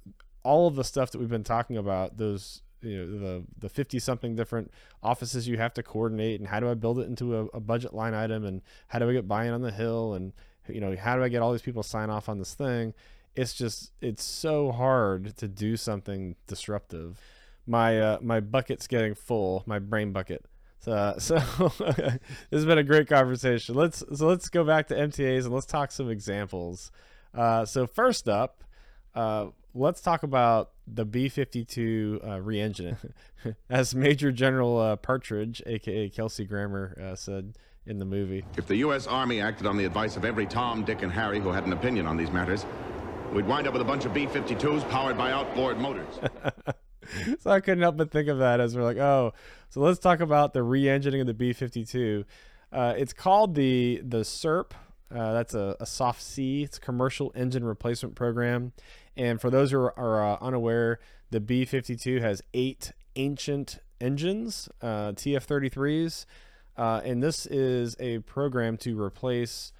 all of the stuff that we've been talking about, those, you know, the the fifty something different offices you have to coordinate, and how do I build it into a, a budget line item, and how do I get buy-in on the Hill, and, you know, how do I get all these people to sign off on this thing? It's just, it's so hard to do something disruptive. My uh, my bucket's getting full, my brain bucket. So, so this has been a great conversation. Let's so let's go back to M T As and let's talk some examples. Uh, so first up, uh, let's talk about the B fifty-two uh, re-engine. As Major General uh, Partridge, aka Kelsey Grammer, uh, said in the movie, "If the U S Army acted on the advice of every Tom, Dick, and Harry who had an opinion on these matters, we'd wind up with a bunch of B fifty-twos powered by outboard motors." So I couldn't help but think of that as we're like, oh, so let's talk about the re-engining of the B fifty-two. Uh, it's called the the SERP. Uh, that's a, a soft C. It's a commercial engine replacement program. And for those who are, are uh, unaware, the B fifty-two has eight ancient engines, uh, T F thirty-threes. Uh, and this is a program to replace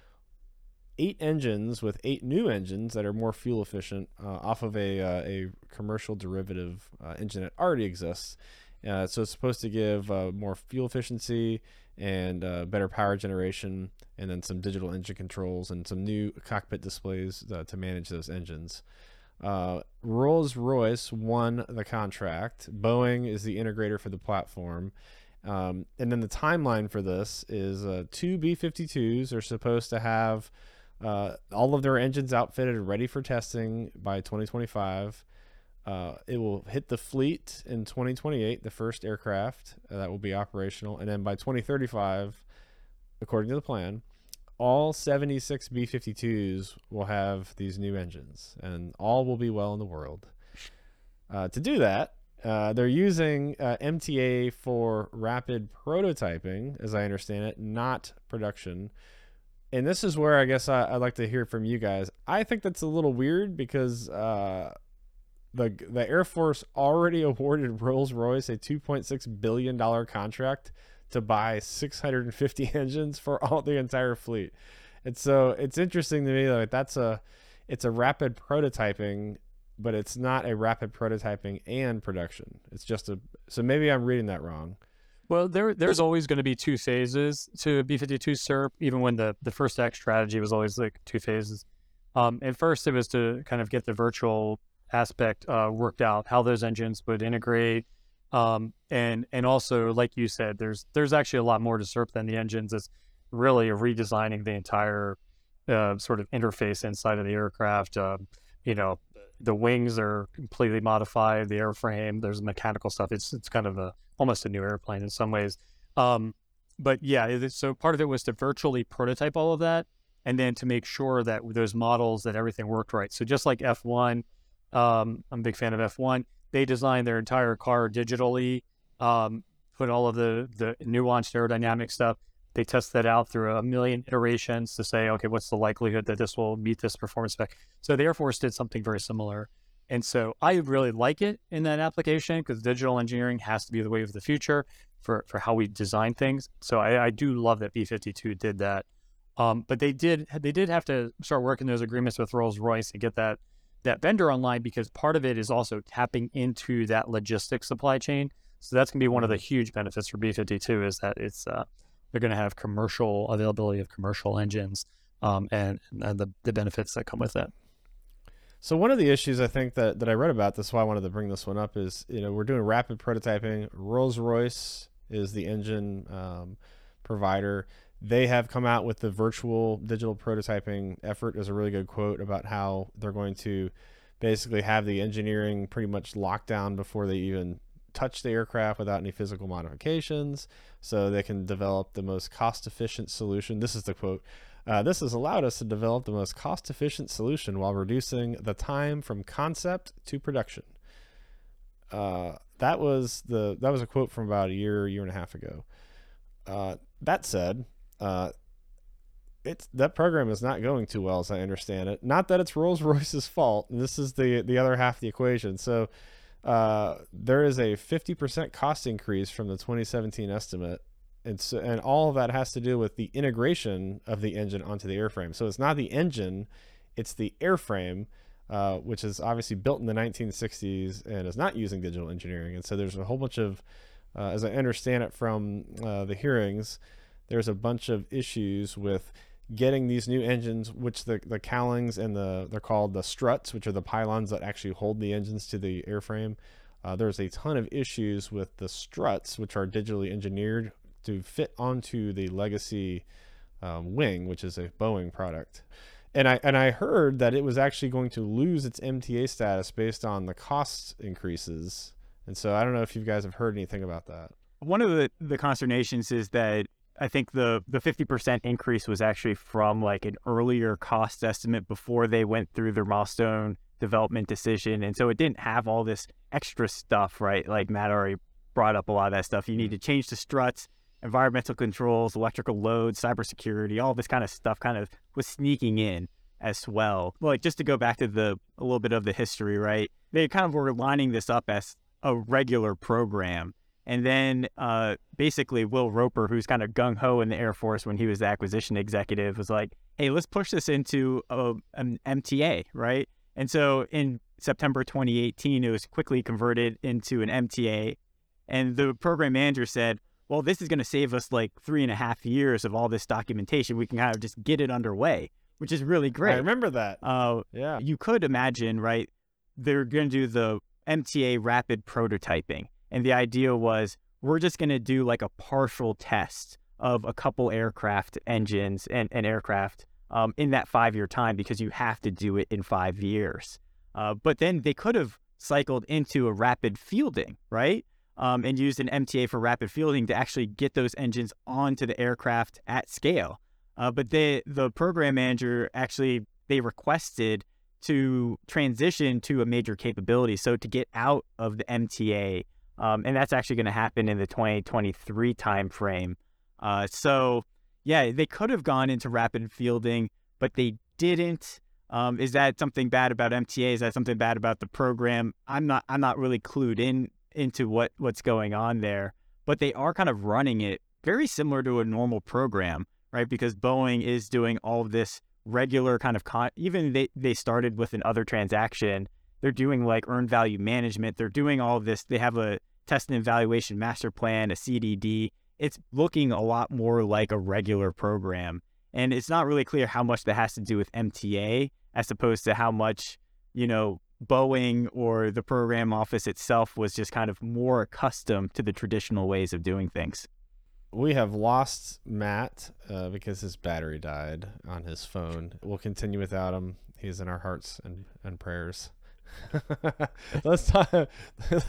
eight engines with eight new engines that are more fuel efficient uh, off of a uh, a commercial derivative uh, engine that already exists. Uh, so it's supposed to give uh, more fuel efficiency and uh, better power generation, and then some digital engine controls and some new cockpit displays uh, to manage those engines. Uh, Rolls-Royce won the contract. Boeing is the integrator for the platform. Um, and then the timeline for this is uh, two B fifty-twos are supposed to have uh, all of their engines outfitted and ready for testing by twenty twenty-five. Uh, it will hit the fleet in twenty twenty-eight, the first aircraft uh, that will be operational. And then by twenty thirty-five, according to the plan, all seventy-six B fifty-twos will have these new engines, and all will be well in the world. Uh, to do that, uh, they're using uh, M T A for rapid prototyping, as I understand it, not production. And this is where I guess I, I'd like to hear from you guys. I think that's a little weird because... Uh, The, the Air Force already awarded Rolls-Royce a two point six billion dollars contract to buy six hundred fifty engines for all the entire fleet. And so it's interesting to me that that's a, it's a rapid prototyping, but it's not a rapid prototyping and production. It's just a, so maybe I'm reading that wrong. Well, there, there's always going to be two phases to B fifty-two SERP, even when the, the first act strategy was always like two phases. Um, at first it was to kind of get the virtual aspect uh, worked out, how those engines would integrate, um, and and also, like you said, there's there's actually a lot more to SERP than the engines. It's really redesigning the entire uh, sort of interface inside of the aircraft. Uh, you know, the wings are completely modified, the airframe, there's mechanical stuff. It's it's kind of a almost a new airplane in some ways. Um, but yeah, it, so part of it was to virtually prototype all of that, and then to make sure that those models, that everything worked right. So just like F one. Um, I'm a big fan of F one. They designed their entire car digitally, um, put all of the, the nuanced aerodynamic stuff. They test that out through a million iterations to say, okay, what's the likelihood that this will meet this performance spec? So the Air Force did something very similar. And so I really like it in that application because digital engineering has to be the way of the future for, for how we design things. So I, I do love that B fifty-two did that. Um, but they did, they did have to start working those agreements with Rolls-Royce and get that that vendor online, because part of it is also tapping into that logistics supply chain. So that's going to be one of the huge benefits for B fifty-two is that it's uh, they're going to have commercial availability of commercial engines um, and, and the, the benefits that come with that. So one of the issues I think that, that I read about, that's why I wanted to bring this one up, is, you know, we're doing rapid prototyping. Rolls-Royce is the engine um, provider. They have come out with the virtual digital prototyping effort. There's a really good quote about how they're going to basically have the engineering pretty much locked down before they even touch the aircraft without any physical modifications, so they can develop the most cost-efficient solution. This is the quote. Uh, this has allowed us to develop the most cost-efficient solution while reducing the time from concept to production. Uh, that was the that was a quote from about a year, year and a half ago. Uh, that said, Uh, it's, that program is not going too well, as I understand it. Not that it's Rolls-Royce's fault. And this is the, the other half of the equation. So uh, there is a fifty percent cost increase from the twenty seventeen estimate. And, so, and all of that has to do with the integration of the engine onto the airframe. So it's not the engine, it's the airframe, uh, which is obviously built in the nineteen sixties and is not using digital engineering. And so there's a whole bunch of, uh, as I understand it from uh, the hearings, there's a bunch of issues with getting these new engines, which the, the cowlings and the, they're called the struts, which are the pylons that actually hold the engines to the airframe. Uh, there's a ton of issues with the struts, which are digitally engineered to fit onto the legacy um, wing, which is a Boeing product. And I, and I heard that it was actually going to lose its M T A status based on the cost increases. And so I don't know if you guys have heard anything about that. One of the, the consternations is that I think the, the fifty percent increase was actually from like an earlier cost estimate before they went through their milestone development decision. And so it didn't have all this extra stuff, right? Like Matt already brought up a lot of that stuff. You need to change the struts, environmental controls, electrical loads, cybersecurity, all this kind of stuff kind of was sneaking in as well. Like just to go back to the, a little bit of the history, right? They kind of were lining this up as a regular program. And then uh, basically Will Roper, who's kind of gung-ho in the Air Force when he was the acquisition executive, was like, hey, let's push this into a, an M T A, right? And so in September twenty eighteen, it was quickly converted into an M T A. And the program manager said, well, this is going to save us like three and a half years of all this documentation. We can kind of just get it underway, which is really great. I remember that. Uh, yeah. You could imagine, right, they're going to do the M T A rapid prototyping. And the idea was we're just going to do like a partial test of a couple aircraft engines and, and aircraft um, in that five-year time because you have to do it in five years. Uh, but then they could have cycled into a rapid fielding, right? Um, and used an M T A for rapid fielding to actually get those engines onto the aircraft at scale. Uh, but they, the program manager actually, they requested to transition to a major capability, so to get out of the M T A. Um, and that's actually going to happen in the twenty twenty-three timeframe. Uh, so, yeah, they could have gone into rapid fielding, but they didn't. Um, is that something bad about M T A? Is that something bad about the program? I'm not. I'm not really clued in into what, what's going on there. But they are kind of running it very similar to a normal program, right? Because Boeing is doing all of this regular kind of con- even they they started with an other transaction. They're doing like earned value management. They're doing all of this. They have a test and evaluation master plan, a C D D. It's looking a lot more like a regular program. And it's not really clear how much that has to do with M T A as opposed to how much, you know, Boeing or the program office itself was just kind of more accustomed to the traditional ways of doing things. We have lost Matt uh, because his battery died on his phone. We'll continue without him. He's in our hearts and, and prayers. let's talk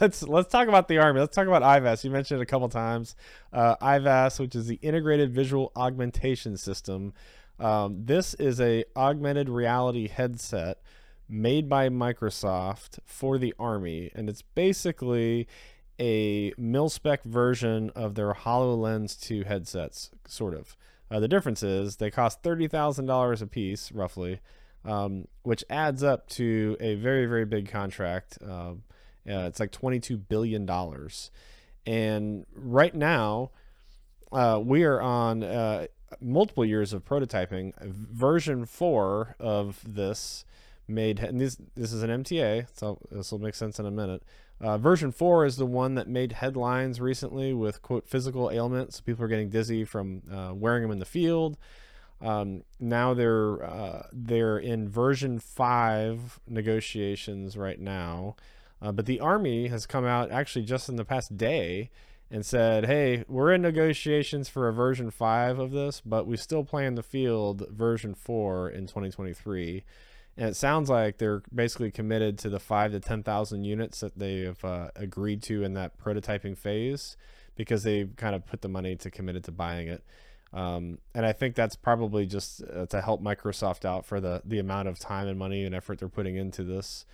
let's let's talk about the Army. Let's talk about I V A S. You mentioned it a couple times. uh I V A S, which is the Integrated Visual Augmentation System. Um, this is a augmented reality headset made by Microsoft for the Army, and it's basically a mil-spec version of their HoloLens two headsets, sort of. Uh, the difference is they cost thirty thousand dollars a piece, roughly. Um, which adds up to a very, very big contract. Uh, uh, it's like twenty-two billion dollars. And right now, uh, we are on uh, multiple years of prototyping. Version four of this made, and this, this is an M T A, so this will make sense in a minute. Uh, version four is the one that made headlines recently with, quote, physical ailments. People are getting dizzy from uh, wearing them in the field. Um, now they're uh, they're in version five negotiations right now, uh, but the Army has come out actually just in the past day and said, hey, we're in negotiations for a version five of this, but we still plan to field version four in twenty twenty-three. And it sounds like they're basically committed to the five to ten thousand units that they've uh, agreed to in that prototyping phase, because they've kind of put the money to committed to buying it. Um, and I think that's probably just uh, to help Microsoft out for the, the amount of time and money and effort they're putting into this.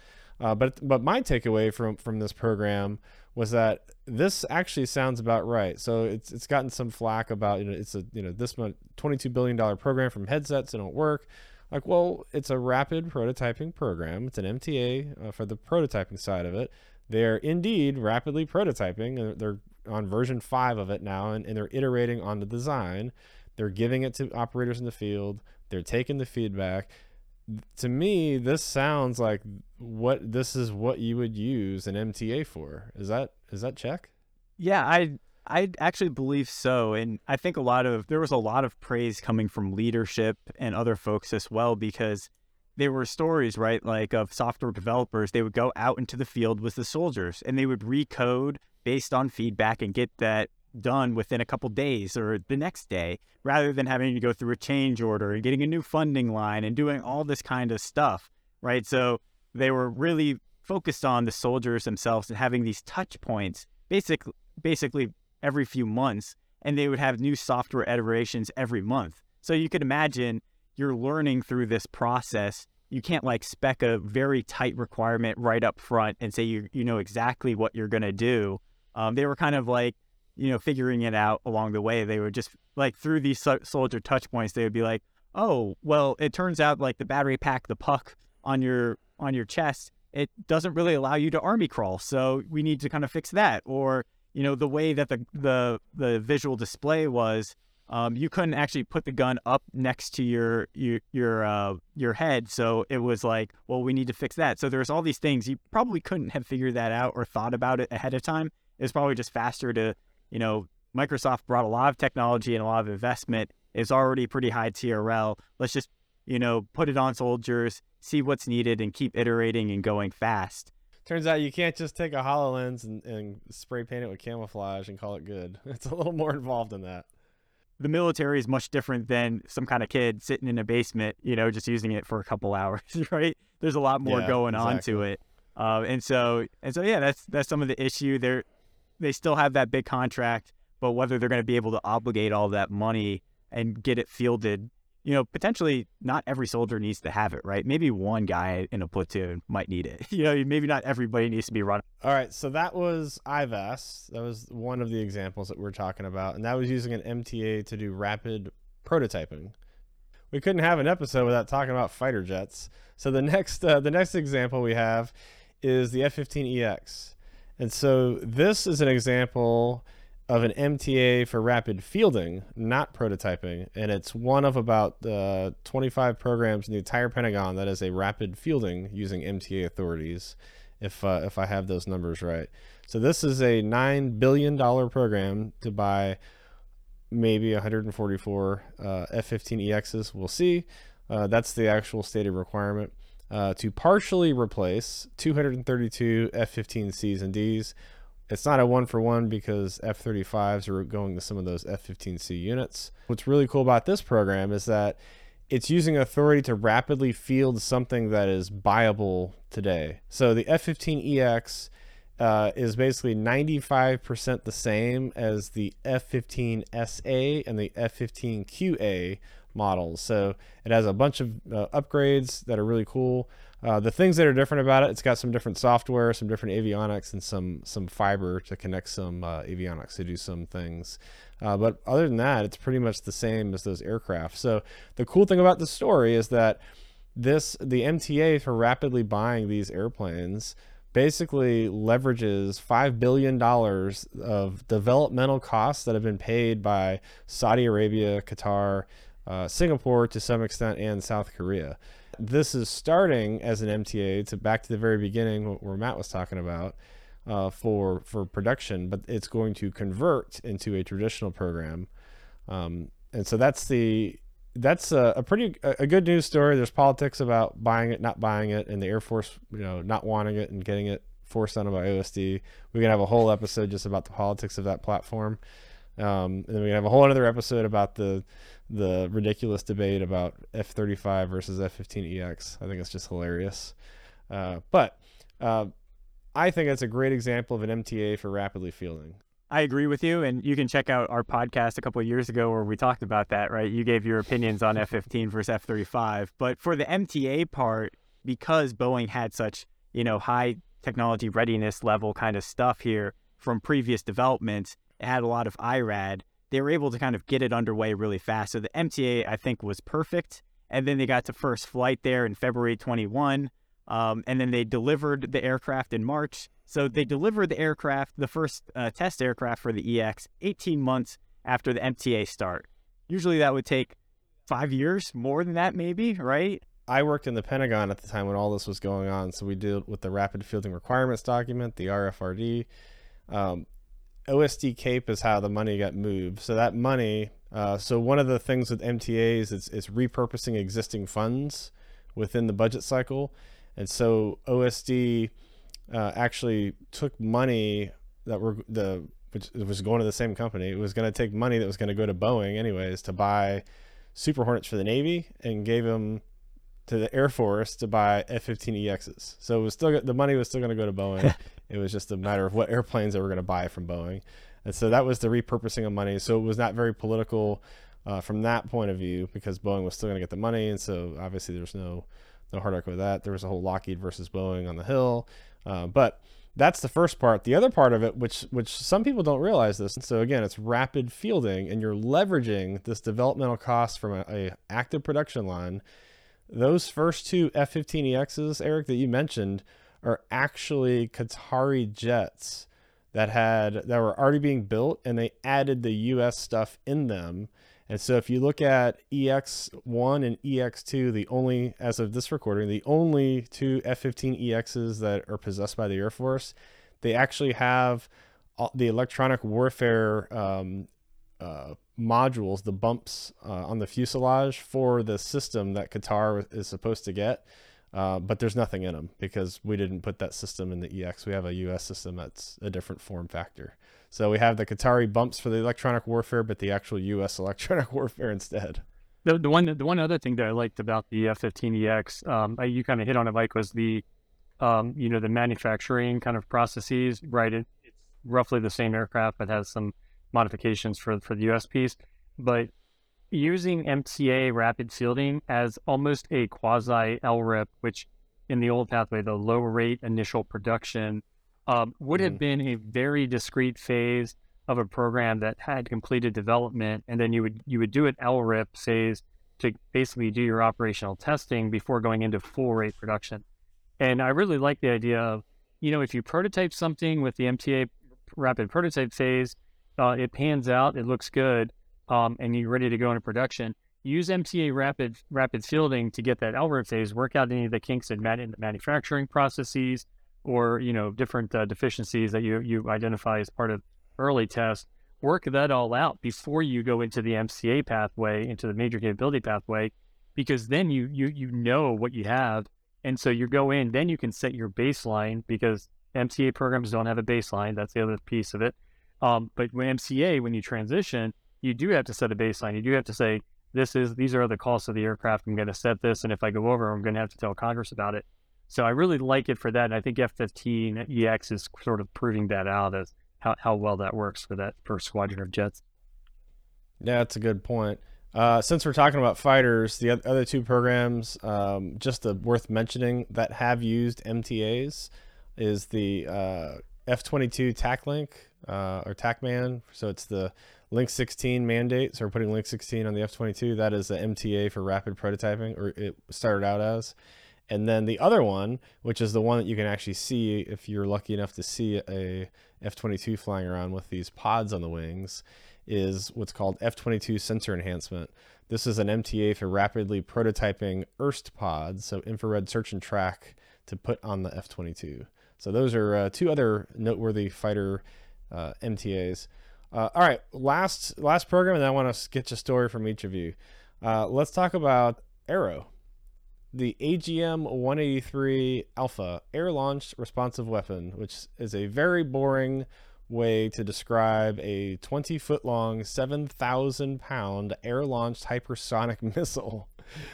Uh, but but my takeaway from, from this program was that this actually sounds about right. So it's it's gotten some flack about, you know, it's a, you know, this twenty-two billion dollars program from headsets that don't work. Like, well, it's a rapid prototyping program. It's an M T A uh, for the prototyping side of it. They're indeed rapidly prototyping. They're, they're on version five of it now, and, and they're iterating on the design. They're giving it to operators in the field. They're taking the feedback. To me, this sounds like what this is what you would use an M T A for. Is that is that check? Yeah, I I actually believe so. And I think a lot of there was a lot of praise coming from leadership and other folks as well, because there were stories, right, like of software developers. They would go out into the field with the soldiers and they would recode based on feedback and get that done within a couple days or the next day, rather than having to go through a change order and getting a new funding line and doing all this kind of stuff, right? So they were really focused on the soldiers themselves and having these touch points basically, basically every few months, and they would have new software iterations every month. So you could imagine you're learning through this process. You can't like spec a very tight requirement right up front and say you you know exactly what you're going to do. Um, they were kind of like, you know, figuring it out along the way. They were just like through these so- soldier touch points, they would be like, oh, well, it turns out like the battery pack, the puck on your, on your chest, it doesn't really allow you to army crawl. So we need to kind of fix that. Or, you know, the way that the, the, the visual display was, um, you couldn't actually put the gun up next to your, your, your, uh, your head. So it was like, well, we need to fix that. So there's all these things. You probably couldn't have figured that out or thought about it ahead of time. It's probably just faster to, you know, Microsoft brought a lot of technology and a lot of investment. It's already pretty high T R L. Let's just, you know, put it on soldiers, see what's needed, and keep iterating and going fast. Turns out you can't just take a HoloLens and, and spray paint it with camouflage and call it good. It's a little more involved than that. the military is much different than some kind of kid sitting in a basement, you know, just using it for a couple hours, right? There's a lot more yeah, going exactly. on to it. Uh, and so, and so, yeah, that's, that's some of the issue there. They still have that big contract, but whether they're going to be able to obligate all that money and get it fielded, you know, potentially not every soldier needs to have it, right? Maybe one guy in a platoon might need it. You know, maybe not everybody needs to be running. All right. So that was I V A S. That was one of the examples that we we're talking about. And that was using an M T A to do rapid prototyping. We couldn't have an episode without talking about fighter jets. So the next, uh, the next example we have is the F fifteen E X. And so this is an example of an M T A for rapid fielding, not prototyping. And it's one of about uh, twenty-five programs in the entire Pentagon that is a rapid fielding using M T A authorities, if uh, if I have those numbers right. So this is a nine billion dollars program to buy maybe one hundred forty-four uh, F fifteen E Xs. We'll see. Uh, that's the actual stated requirement uh, to partially replace two hundred thirty-two F fifteen Cs and Ds. It's not a one for one because F thirty-fives are going to some of those F fifteen C units. What's really cool about this program is that it's using authority to rapidly field something that is buyable today. So the F fifteen E X uh, is basically ninety-five percent the same as the F fifteen S A and the F fifteen Q A models. So it has a bunch of uh, upgrades that are really cool. Uh, the things that are different about it, it's got some different software, some different avionics, and some some fiber to connect some uh, avionics to do some things. Uh, but other than that, it's pretty much the same as those aircraft. So the cool thing about the story is that this the M T A for rapidly buying these airplanes basically leverages five billion dollars of developmental costs that have been paid by Saudi Arabia, Qatar, uh, Singapore to some extent, and South Korea. This is starting as an M T A to back to the very beginning where Matt was talking about uh, for for production, but it's going to convert into a traditional program, um, and so that's the that's a, a pretty a, a good news story. There's politics about buying it, not buying it, and the Air Force, you know, not wanting it and getting it forced on them by O S D. We can have a whole episode just about the politics of that platform, um, and then we can have a whole other episode about the. the ridiculous debate about F thirty-five versus F fifteen E X. I think it's just hilarious. Uh, but uh, I think it's a great example of an M T A for rapidly fielding. I agree with you. And you can check out our podcast a couple of years ago where we talked about that, right? You gave your opinions on F fifteen versus F thirty-five. But for the M T A part, because Boeing had such, you know, high technology readiness level kind of stuff here from previous developments, it had a lot of I RAD. They were able to kind of get it underway really fast. So the M T A, I think, was perfect. And then they got to first flight there in February twenty-one. Um, and then they delivered the aircraft in March. So they delivered the aircraft, the first uh, test aircraft for the E X, eighteen months after the M T A start. Usually that would take five years, more than that maybe, right? I worked in the Pentagon at the time when all this was going on. So we dealt with the Rapid Fielding Requirements document, the R F R D. Um, O S D CAPE is how the money got moved. So that money, uh, so one of the things with M T As is it's repurposing existing funds within the budget cycle. And so O S D uh, actually took money that were the, which was going to the same company. It was going to take money that was going to go to Boeing anyways to buy Super Hornets for the Navy and gave them to the Air Force to buy F fifteen E Xs. So it was still, the money was still going to go to Boeing. It was just a matter of what airplanes they were going to buy from Boeing. And so that was the repurposing of money. So it was not very political uh, from that point of view because Boeing was still going to get the money. And so obviously there's no, no hard argument with that. There was a whole Lockheed versus Boeing on the Hill. Uh, but that's the first part. The other part of it, which, which some people don't realize this. So again, it's rapid fielding and you're leveraging this developmental cost from a, a active production line. Those first two F fifteen E Xs, Eric, that you mentioned, are actually Qatari jets that had that were already being built, and they added the U S stuff in them. And so if you look at E X one and E X two, the only, as of this recording, the only two F fifteen E Xs that are possessed by the Air Force, they actually have the electronic warfare um, uh, modules, the bumps uh, on the fuselage for the system that Qatar is supposed to get. Uh, but there's nothing in them because we didn't put that system in the E X. We have a U S system that's a different form factor. So we have the Qatari bumps for the electronic warfare, but the actual U S electronic warfare instead. The, the one the one other thing that I liked about the F fifteen E X, um, you kind of hit on it, Mike, was the, um, you know, the manufacturing kind of processes, right? It, it's roughly the same aircraft, but has some modifications for, for the U S piece. But using M C A rapid fielding as almost a quasi L R I P, which in the old pathway, the low rate initial production, um, would mm-hmm. have been a very discrete phase of a program that had completed development. And then you would, you would do an L R I P phase to basically do your operational testing before going into full rate production. And I really like the idea of, you know, if you prototype something with the M T A rapid prototype phase, uh, it pans out, it looks good. Um, and you're ready to go into production, use M C A rapid rapid fielding to get that L R I P phase, work out any of the kinks in, man- in the manufacturing processes or, you know, different uh, deficiencies that you, you identify as part of early test, work that all out before you go into the M C A pathway, into the major capability pathway, because then you, you, you know what you have. And so you go in, then you can set your baseline because M C A programs don't have a baseline. That's the other piece of it. Um, but when M C A, when you transition, you do have to set a baseline. You do have to say, this is, these are the costs of the aircraft. I'm going to set this. And if I go over, I'm going to have to tell Congress about it. So I really like it for that. And I think F fifteen E X is sort of proving that out as how, how well that works for that first squadron of jets. Yeah, that's a good point. Uh, since we're talking about fighters, the other two programs, um, just uh, worth mentioning that have used M T As is the uh, F twenty-two TAC Link uh, or TACMAN. So it's the Link sixteen mandate, so we're putting Link sixteen on the F twenty-two. That is the M T A for rapid prototyping, or it started out as. And then the other one, which is the one that you can actually see if you're lucky enough to see a F twenty-two flying around with these pods on the wings, is what's called F twenty-two sensor enhancement. This is an M T A for rapidly prototyping I R S T pods, so infrared search and track, to put on the F twenty-two. So those are uh, two other noteworthy fighter uh, M T As. Uh, all right, last last program, and I want to get a story from each of you. Uh, let's talk about Arrow, the A G M one eighty-three Alpha air-launched responsive weapon, which is a very boring way to describe a twenty-foot-long, seven thousand pound air-launched hypersonic missile,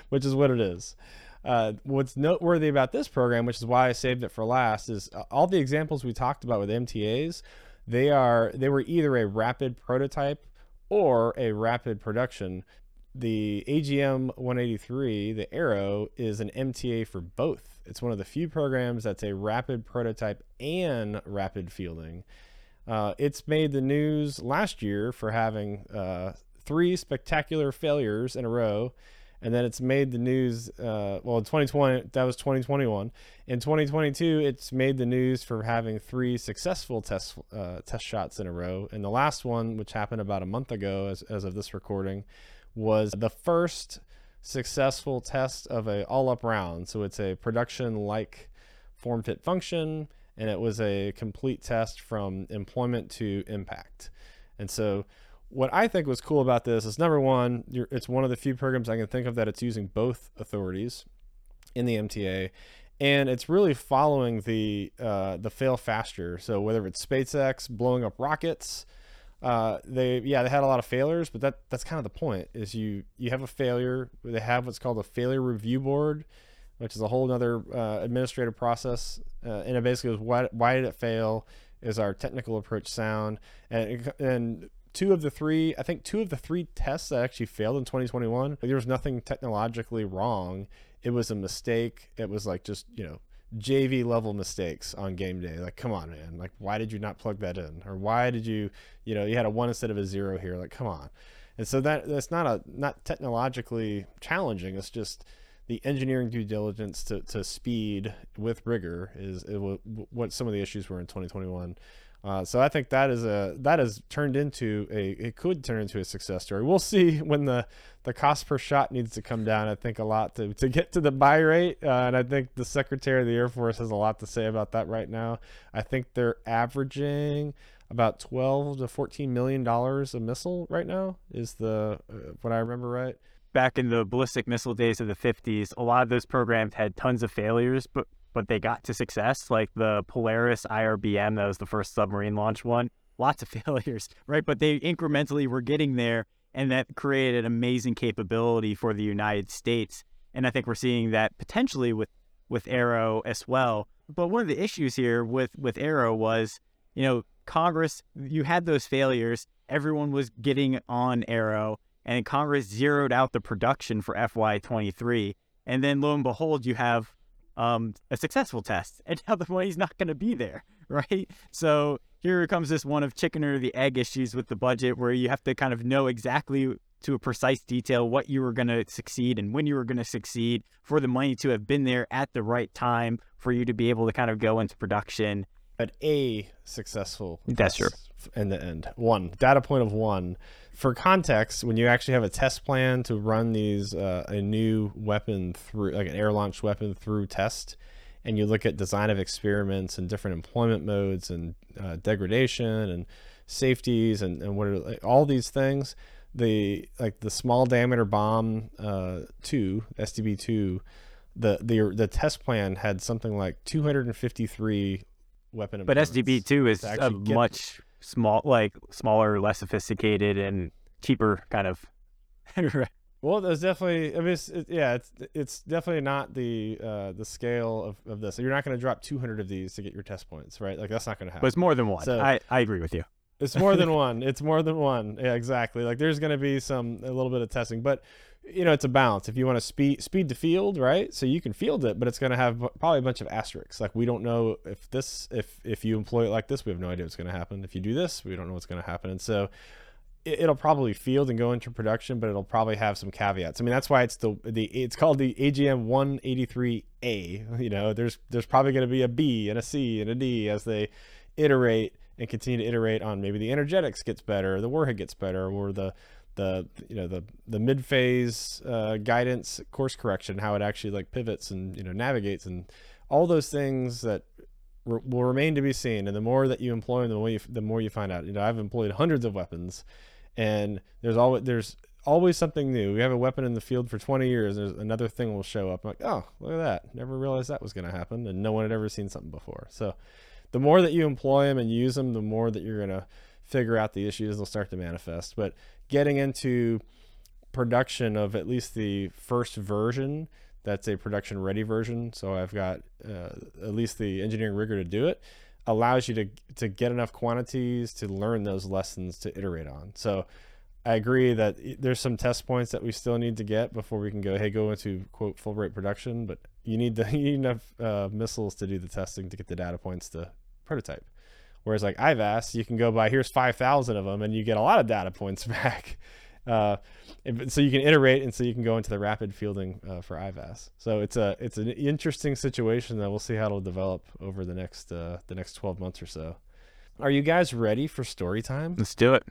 which is what it is. Uh, what's noteworthy about this program, which is why I saved it for last, is all the examples we talked about with M T As. They are they were either a rapid prototype or a rapid production. The A G M one eighty-three, the Arrow, is an M T A for both. It's one of the few programs that's a rapid prototype and rapid fielding. Uh, it's made the news last year for having uh, three spectacular failures in a row. And then it's made the news, uh, well, in twenty twenty, that was twenty twenty-one. In twenty twenty-two, it's made the news for having three successful test uh, test shots in a row. And the last one, which happened about a month ago as, as of this recording, was the first successful test of a all-up round. So it's a production-like form-fit-function, and it was a complete test from employment to impact. And so what I think was cool about this is, number one, you're, it's one of the few programs I can think of that it's using both authorities in the M T A, and it's really following the uh, the fail faster. So whether it's SpaceX blowing up rockets, uh, they yeah they had a lot of failures, but that that's kind of the point. Is you you have a failure, they have what's called a failure review board, which is a whole other uh, administrative process, uh, and it basically was why why did it fail? Is our technical approach sound? And and Two of the three, I think two of the three tests that actually failed in twenty twenty-one, there was nothing technologically wrong. It was a mistake. It was like just, you know, J V level mistakes on game day. Like, come on, man. Like, why did you not plug that in? Or why did you, you know, you had a one instead of a zero here. Like, come on. And so that that's not a not technologically challenging. It's just the engineering due diligence to, to speed with rigor is it w- what some of the issues were in twenty twenty-one. Uh, so I think that is a that has turned into a it could turn into a success story. We'll see when the, the cost per shot needs to come down. I think a lot to, to get to the buy rate, uh, and I think the Secretary of the Air Force has a lot to say about that right now. I think they're averaging about twelve to fourteen million dollars a missile right now is the uh, what I remember right. back in the ballistic missile days of the fifties, a lot of those programs had tons of failures, but but they got to success, like the Polaris I R B M, that was the first submarine launch one, lots of failures, right? But they incrementally were getting there, and that created amazing capability for the United States. And I think we're seeing that potentially with, with Aero as well. But one of the issues here with, with Aero was, you know, Congress, you had those failures, everyone was getting on Aero, and Congress zeroed out the production for F Y twenty-three. And then lo and behold, you have um, a successful test, and now the money's not going to be there, right? So here comes this one of chicken or the egg issues with the budget, where you have to kind of know exactly to a precise detail what you were going to succeed and when you were going to succeed for the money to have been there at the right time for you to be able to kind of go into production. At a successful That's true. in the end. One, data point of one. For context, when you actually have a test plan to run these, uh, a new weapon through, like an air-launched weapon through test, and you look at design of experiments and different employment modes and uh, degradation and safeties and, and what are, like, all these things, the like the small diameter bomb uh, two, S D B two, the, the, the test plan had something like two hundred fifty-three weapon. But S D B two is a much small, like smaller, less sophisticated, and cheaper kind of. Well, there's definitely, I mean, it's, it, yeah, it's it's definitely not the uh, the scale of, of this. You're not going to drop two hundred of these to get your test points, right? Like that's not going to happen. But it's more than one. So, I I agree with you. It's more than one. It's more than one. Yeah, exactly. Like there's going to be some a little bit of testing, but you know, it's a balance. If you want to speed speed to field, right? So you can field it, but it's going to have probably a bunch of asterisks. Like we don't know if this, if if you employ it like this, we have no idea what's going to happen. If you do this, we don't know what's going to happen. And so it, it'll probably field and go into production, but it'll probably have some caveats. I mean, that's why it's the the it's called the A G M one eighty-three A. You know, there's there's probably going to be a B and a C and a D as they iterate and continue to iterate on maybe the energetics gets better, the warhead gets better, or the the you know the the mid-phase uh guidance course correction, how it actually like pivots and you know navigates, and all those things that re- will remain to be seen. And the more that you employ, the more you, the more you find out. you know I've employed hundreds of weapons, and there's always there's always something new. We have a weapon in the field for twenty years, and there's another thing will show up. I'm like, oh, look at that, never realized that was going to happen, and no one had ever seen something before. So the more that you employ them and use them, the more that you're going to figure out the issues. They'll start to manifest. But getting into production of at least the first version, that's a production ready version, so I've got uh, at least the engineering rigor to do it, allows you to to get enough quantities to learn those lessons to iterate on. So I agree that there's some test points that we still need to get before we can go, hey, go into quote full rate production, but you need the you need enough uh, missiles to do the testing to get the data points to prototype. Whereas like I V A S, you can go by, here's five thousand of them, and you get a lot of data points back. Uh, and so you can iterate, and so you can go into the rapid fielding uh, for I V A S. So it's a it's an interesting situation that we'll see how it'll develop over the next uh, the next twelve months or so. Are you guys ready for story time? Let's do it.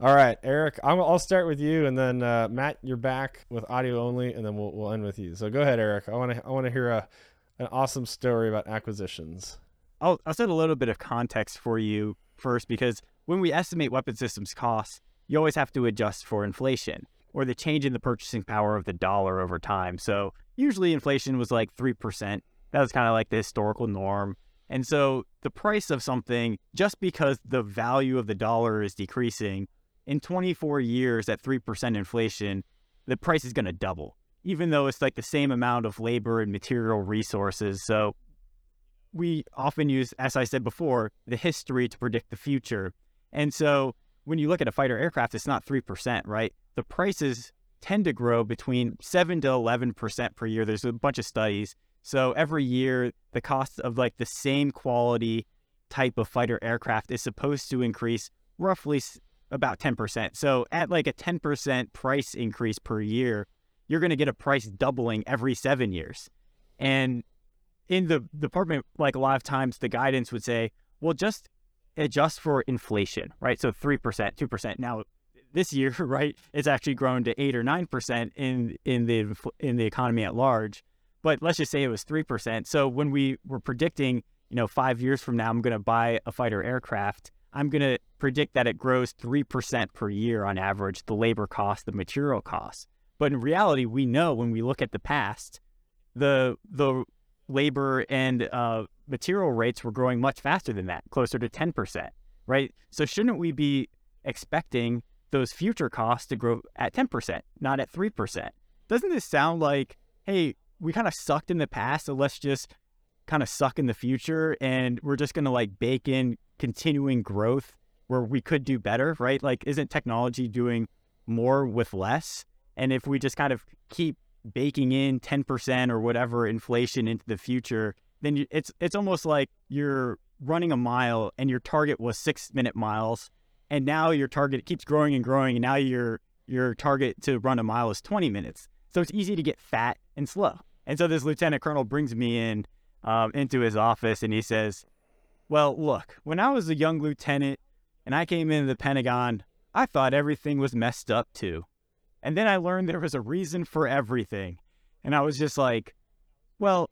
All right, Eric, I'm, I'll start with you, and then uh, Matt, you're back with audio only, and then we'll we'll end with you. So go ahead, Eric. I want to I want to hear a an awesome story about acquisitions. I'll, I'll set a little bit of context for you first, because when we estimate weapon systems costs, you always have to adjust for inflation or the change in the purchasing power of the dollar over time. So usually inflation was like three percent. That was kind of like the historical norm. And so the price of something, just because the value of the dollar is decreasing, in twenty-four years at three percent inflation, the price is going to double, even though it's like the same amount of labor and material resources. So we often use, as I said before, the history to predict the future. And so when you look at a fighter aircraft, it's not three percent, right? The prices tend to grow between seven to eleven percent per year. There's a bunch of studies. So every year, the cost of like the same quality type of fighter aircraft is supposed to increase roughly about ten percent. So at like a ten percent price increase per year, you're going to get a price doubling every seven years. And in the department, like a lot of times the guidance would say, well, just adjust for inflation, right? So three percent, two percent. Now this year, right, it's actually grown to eight or nine percent in, in the in the economy at large. But let's just say it was three percent. So when we were predicting, you know, five years from now, I'm going to buy a fighter aircraft, I'm going to predict that it grows three percent per year on average, the labor cost, the material cost. But in reality, we know when we look at the past, the the labor and uh, material rates were growing much faster than that, closer to ten percent, right? So shouldn't we be expecting those future costs to grow at ten percent, not at three percent? Doesn't this sound like, hey, we kind of sucked in the past, so let's just kind of suck in the future, and we're just going to like bake in continuing growth where we could do better, right? Like, isn't technology doing more with less? And if we just kind of keep baking in ten percent or whatever inflation into the future, then you, it's it's almost like you're running a mile and your target was six minute miles, and now your target keeps growing and growing, and now your your target to run a mile is twenty minutes. So it's easy to get fat and slow. And so this lieutenant colonel brings me in um, into his office, and he says, well, look, when I was a young lieutenant and I came into the Pentagon, I thought everything was messed up too. And then I learned there was a reason for everything. And I was just like, well,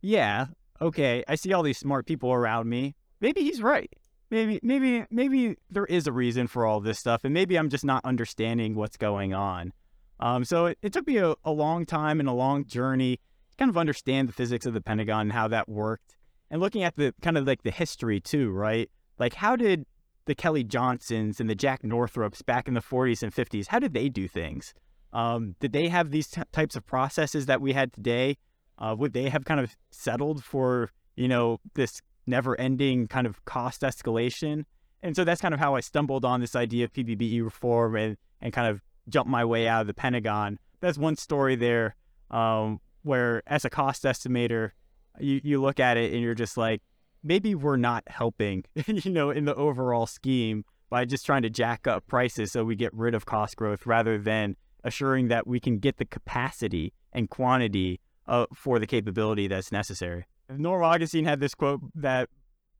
yeah, okay, I see all these smart people around me. Maybe he's right. Maybe, maybe, maybe there is a reason for all this stuff, and maybe I'm just not understanding what's going on. Um, so it, it took me a, a long time and a long journey to kind of understand the physics of the Pentagon and how that worked. And looking at the kind of like the history too, right? Like, how did the Kelly Johnsons and the Jack Northrops back in the forties and fifties, how did they do things? Um, did they have these t- types of processes that we had today? Uh, would they have kind of settled for, you know, this never-ending kind of cost escalation? And so that's kind of how I stumbled on this idea of P B B E reform and, and kind of jumped my way out of the Pentagon. That's one story there um, where, as a cost estimator, you, you look at it and you're just like, maybe we're not helping, you know, in the overall scheme by just trying to jack up prices so we get rid of cost growth rather than assuring that we can get the capacity and quantity uh, for the capability that's necessary. Norm Augustine had this quote that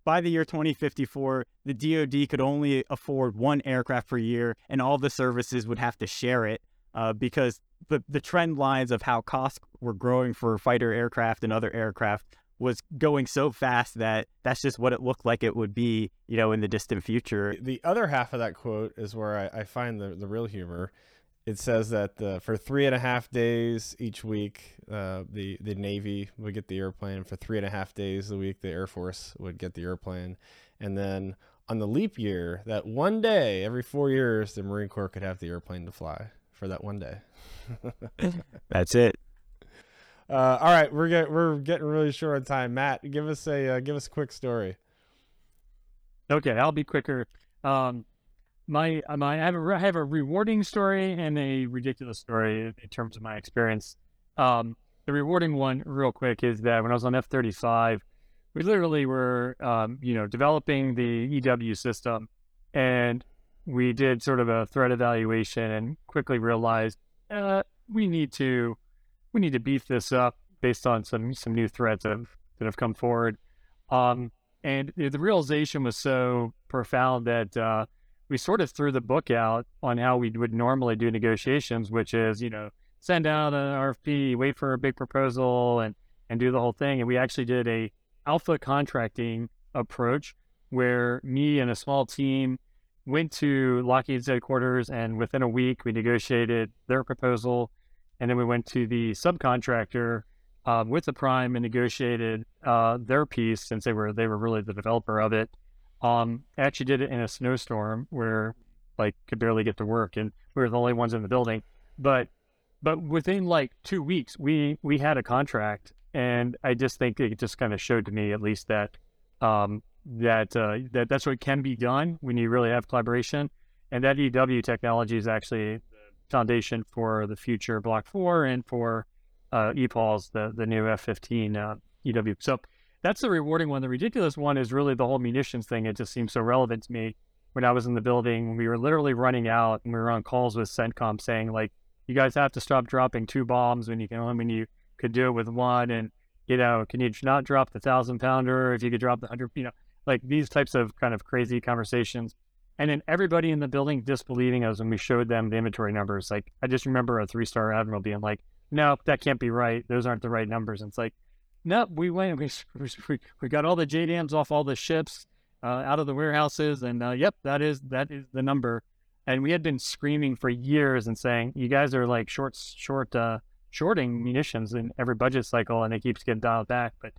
by the year twenty fifty-four, the D O D could only afford one aircraft per year, and all the services would have to share it uh, because the, the trend lines of how costs were growing for fighter aircraft and other aircraft was going so fast that that's just what it looked like it would be, you know, in the distant future. The other half of that quote is where I, I find the, the real humor. It says that the, for three and a half days each week, uh, the, the Navy would get the airplane. For three and a half days a week, the Air Force would get the airplane. And then on the leap year, that one day every four years, the Marine Corps could have the airplane to fly for that one day. That's it. Uh, all right, we're get, we're getting really short on time. Matt, give us a uh, give us a quick story. Okay, I'll be quicker. Um, my my I have a, I have a rewarding story and a ridiculous story in terms of my experience. Um, the rewarding one, real quick, is that when I was on F thirty-five, we literally were um, you know developing the E W system, and we did sort of a threat evaluation and quickly realized uh, we need to. We need to beef this up based on some some new threats that have, that have come forward. Um, and the realization was so profound that uh, we sort of threw the book out on how we would normally do negotiations, which is, you know, send out an R F P, wait for a big proposal, and, and do the whole thing. And we actually did a alpha contracting approach where me and a small team went to Lockheed's headquarters, and within a week we negotiated their proposal. And then we went to the subcontractor um, with the prime and negotiated uh, their piece, since they were they were really the developer of it. Um, I actually did it in a snowstorm where like could barely get to work, and we were the only ones in the building. But but within like two weeks, we we had a contract, and I just think it just kind of showed to me at least that um, that uh, that that's what can be done when you really have collaboration, and that E W technology is actually foundation for the future Block four and for uh, E PAWLs, the, the new F fifteen uh, E W. So that's the rewarding one. The ridiculous one is really the whole munitions thing. It just seems so relevant to me. When I was in the building, we were literally running out, and we were on calls with CENTCOM saying, like, you guys have to stop dropping two bombs when you can when you could do it with one. And, you know, can you not drop the thousand pounder if you could drop the hundred, you know, like these types of kind of crazy conversations. And then everybody in the building disbelieving us when we showed them the inventory numbers. Like, I just remember a three-star admiral being like, no, that can't be right. Those aren't the right numbers. And it's like, no, we went, we, we, we got all the J DAMs off all the ships uh, out of the warehouses. And uh, yep, that is that is the number. And we had been screaming for years and saying, you guys are like short, short, uh, shorting munitions in every budget cycle, and it keeps getting dialed back. But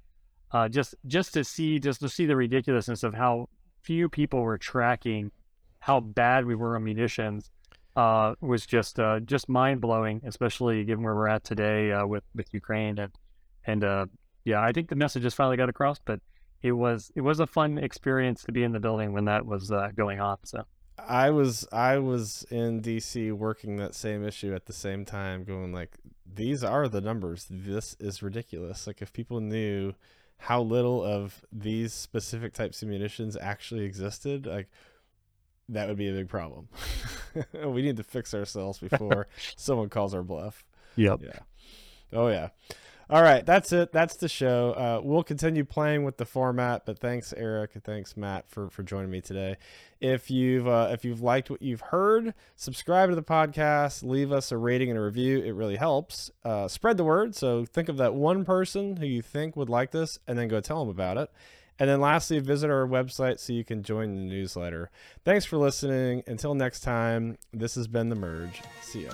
uh, just just to see just to see the ridiculousness of how few people were tracking how bad we were on munitions uh, was just uh, just mind blowing, especially given where we're at today uh, with with Ukraine. And and uh, yeah, I think the message has finally got across. But it was it was a fun experience to be in the building when that was uh, going on. So. I was I was in D C working that same issue at the same time, going like, these are the numbers. This is ridiculous. Like, if people knew how little of these specific types of munitions actually existed, like, that would be a big problem. We need to fix ourselves before someone calls our bluff. Yep. Yeah. Oh yeah. All right, that's it. That's the show. Uh, we'll continue playing with the format, but thanks, Eric, and thanks, Matt, for, for joining me today. If you've uh, if you've liked what you've heard, subscribe to the podcast, leave us a rating and a review. It really helps. Uh, spread the word. So think of that one person who you think would like this, and then go tell them about it. And then lastly, visit our website so you can join the newsletter. Thanks for listening. Until next time, this has been The Merge. See ya.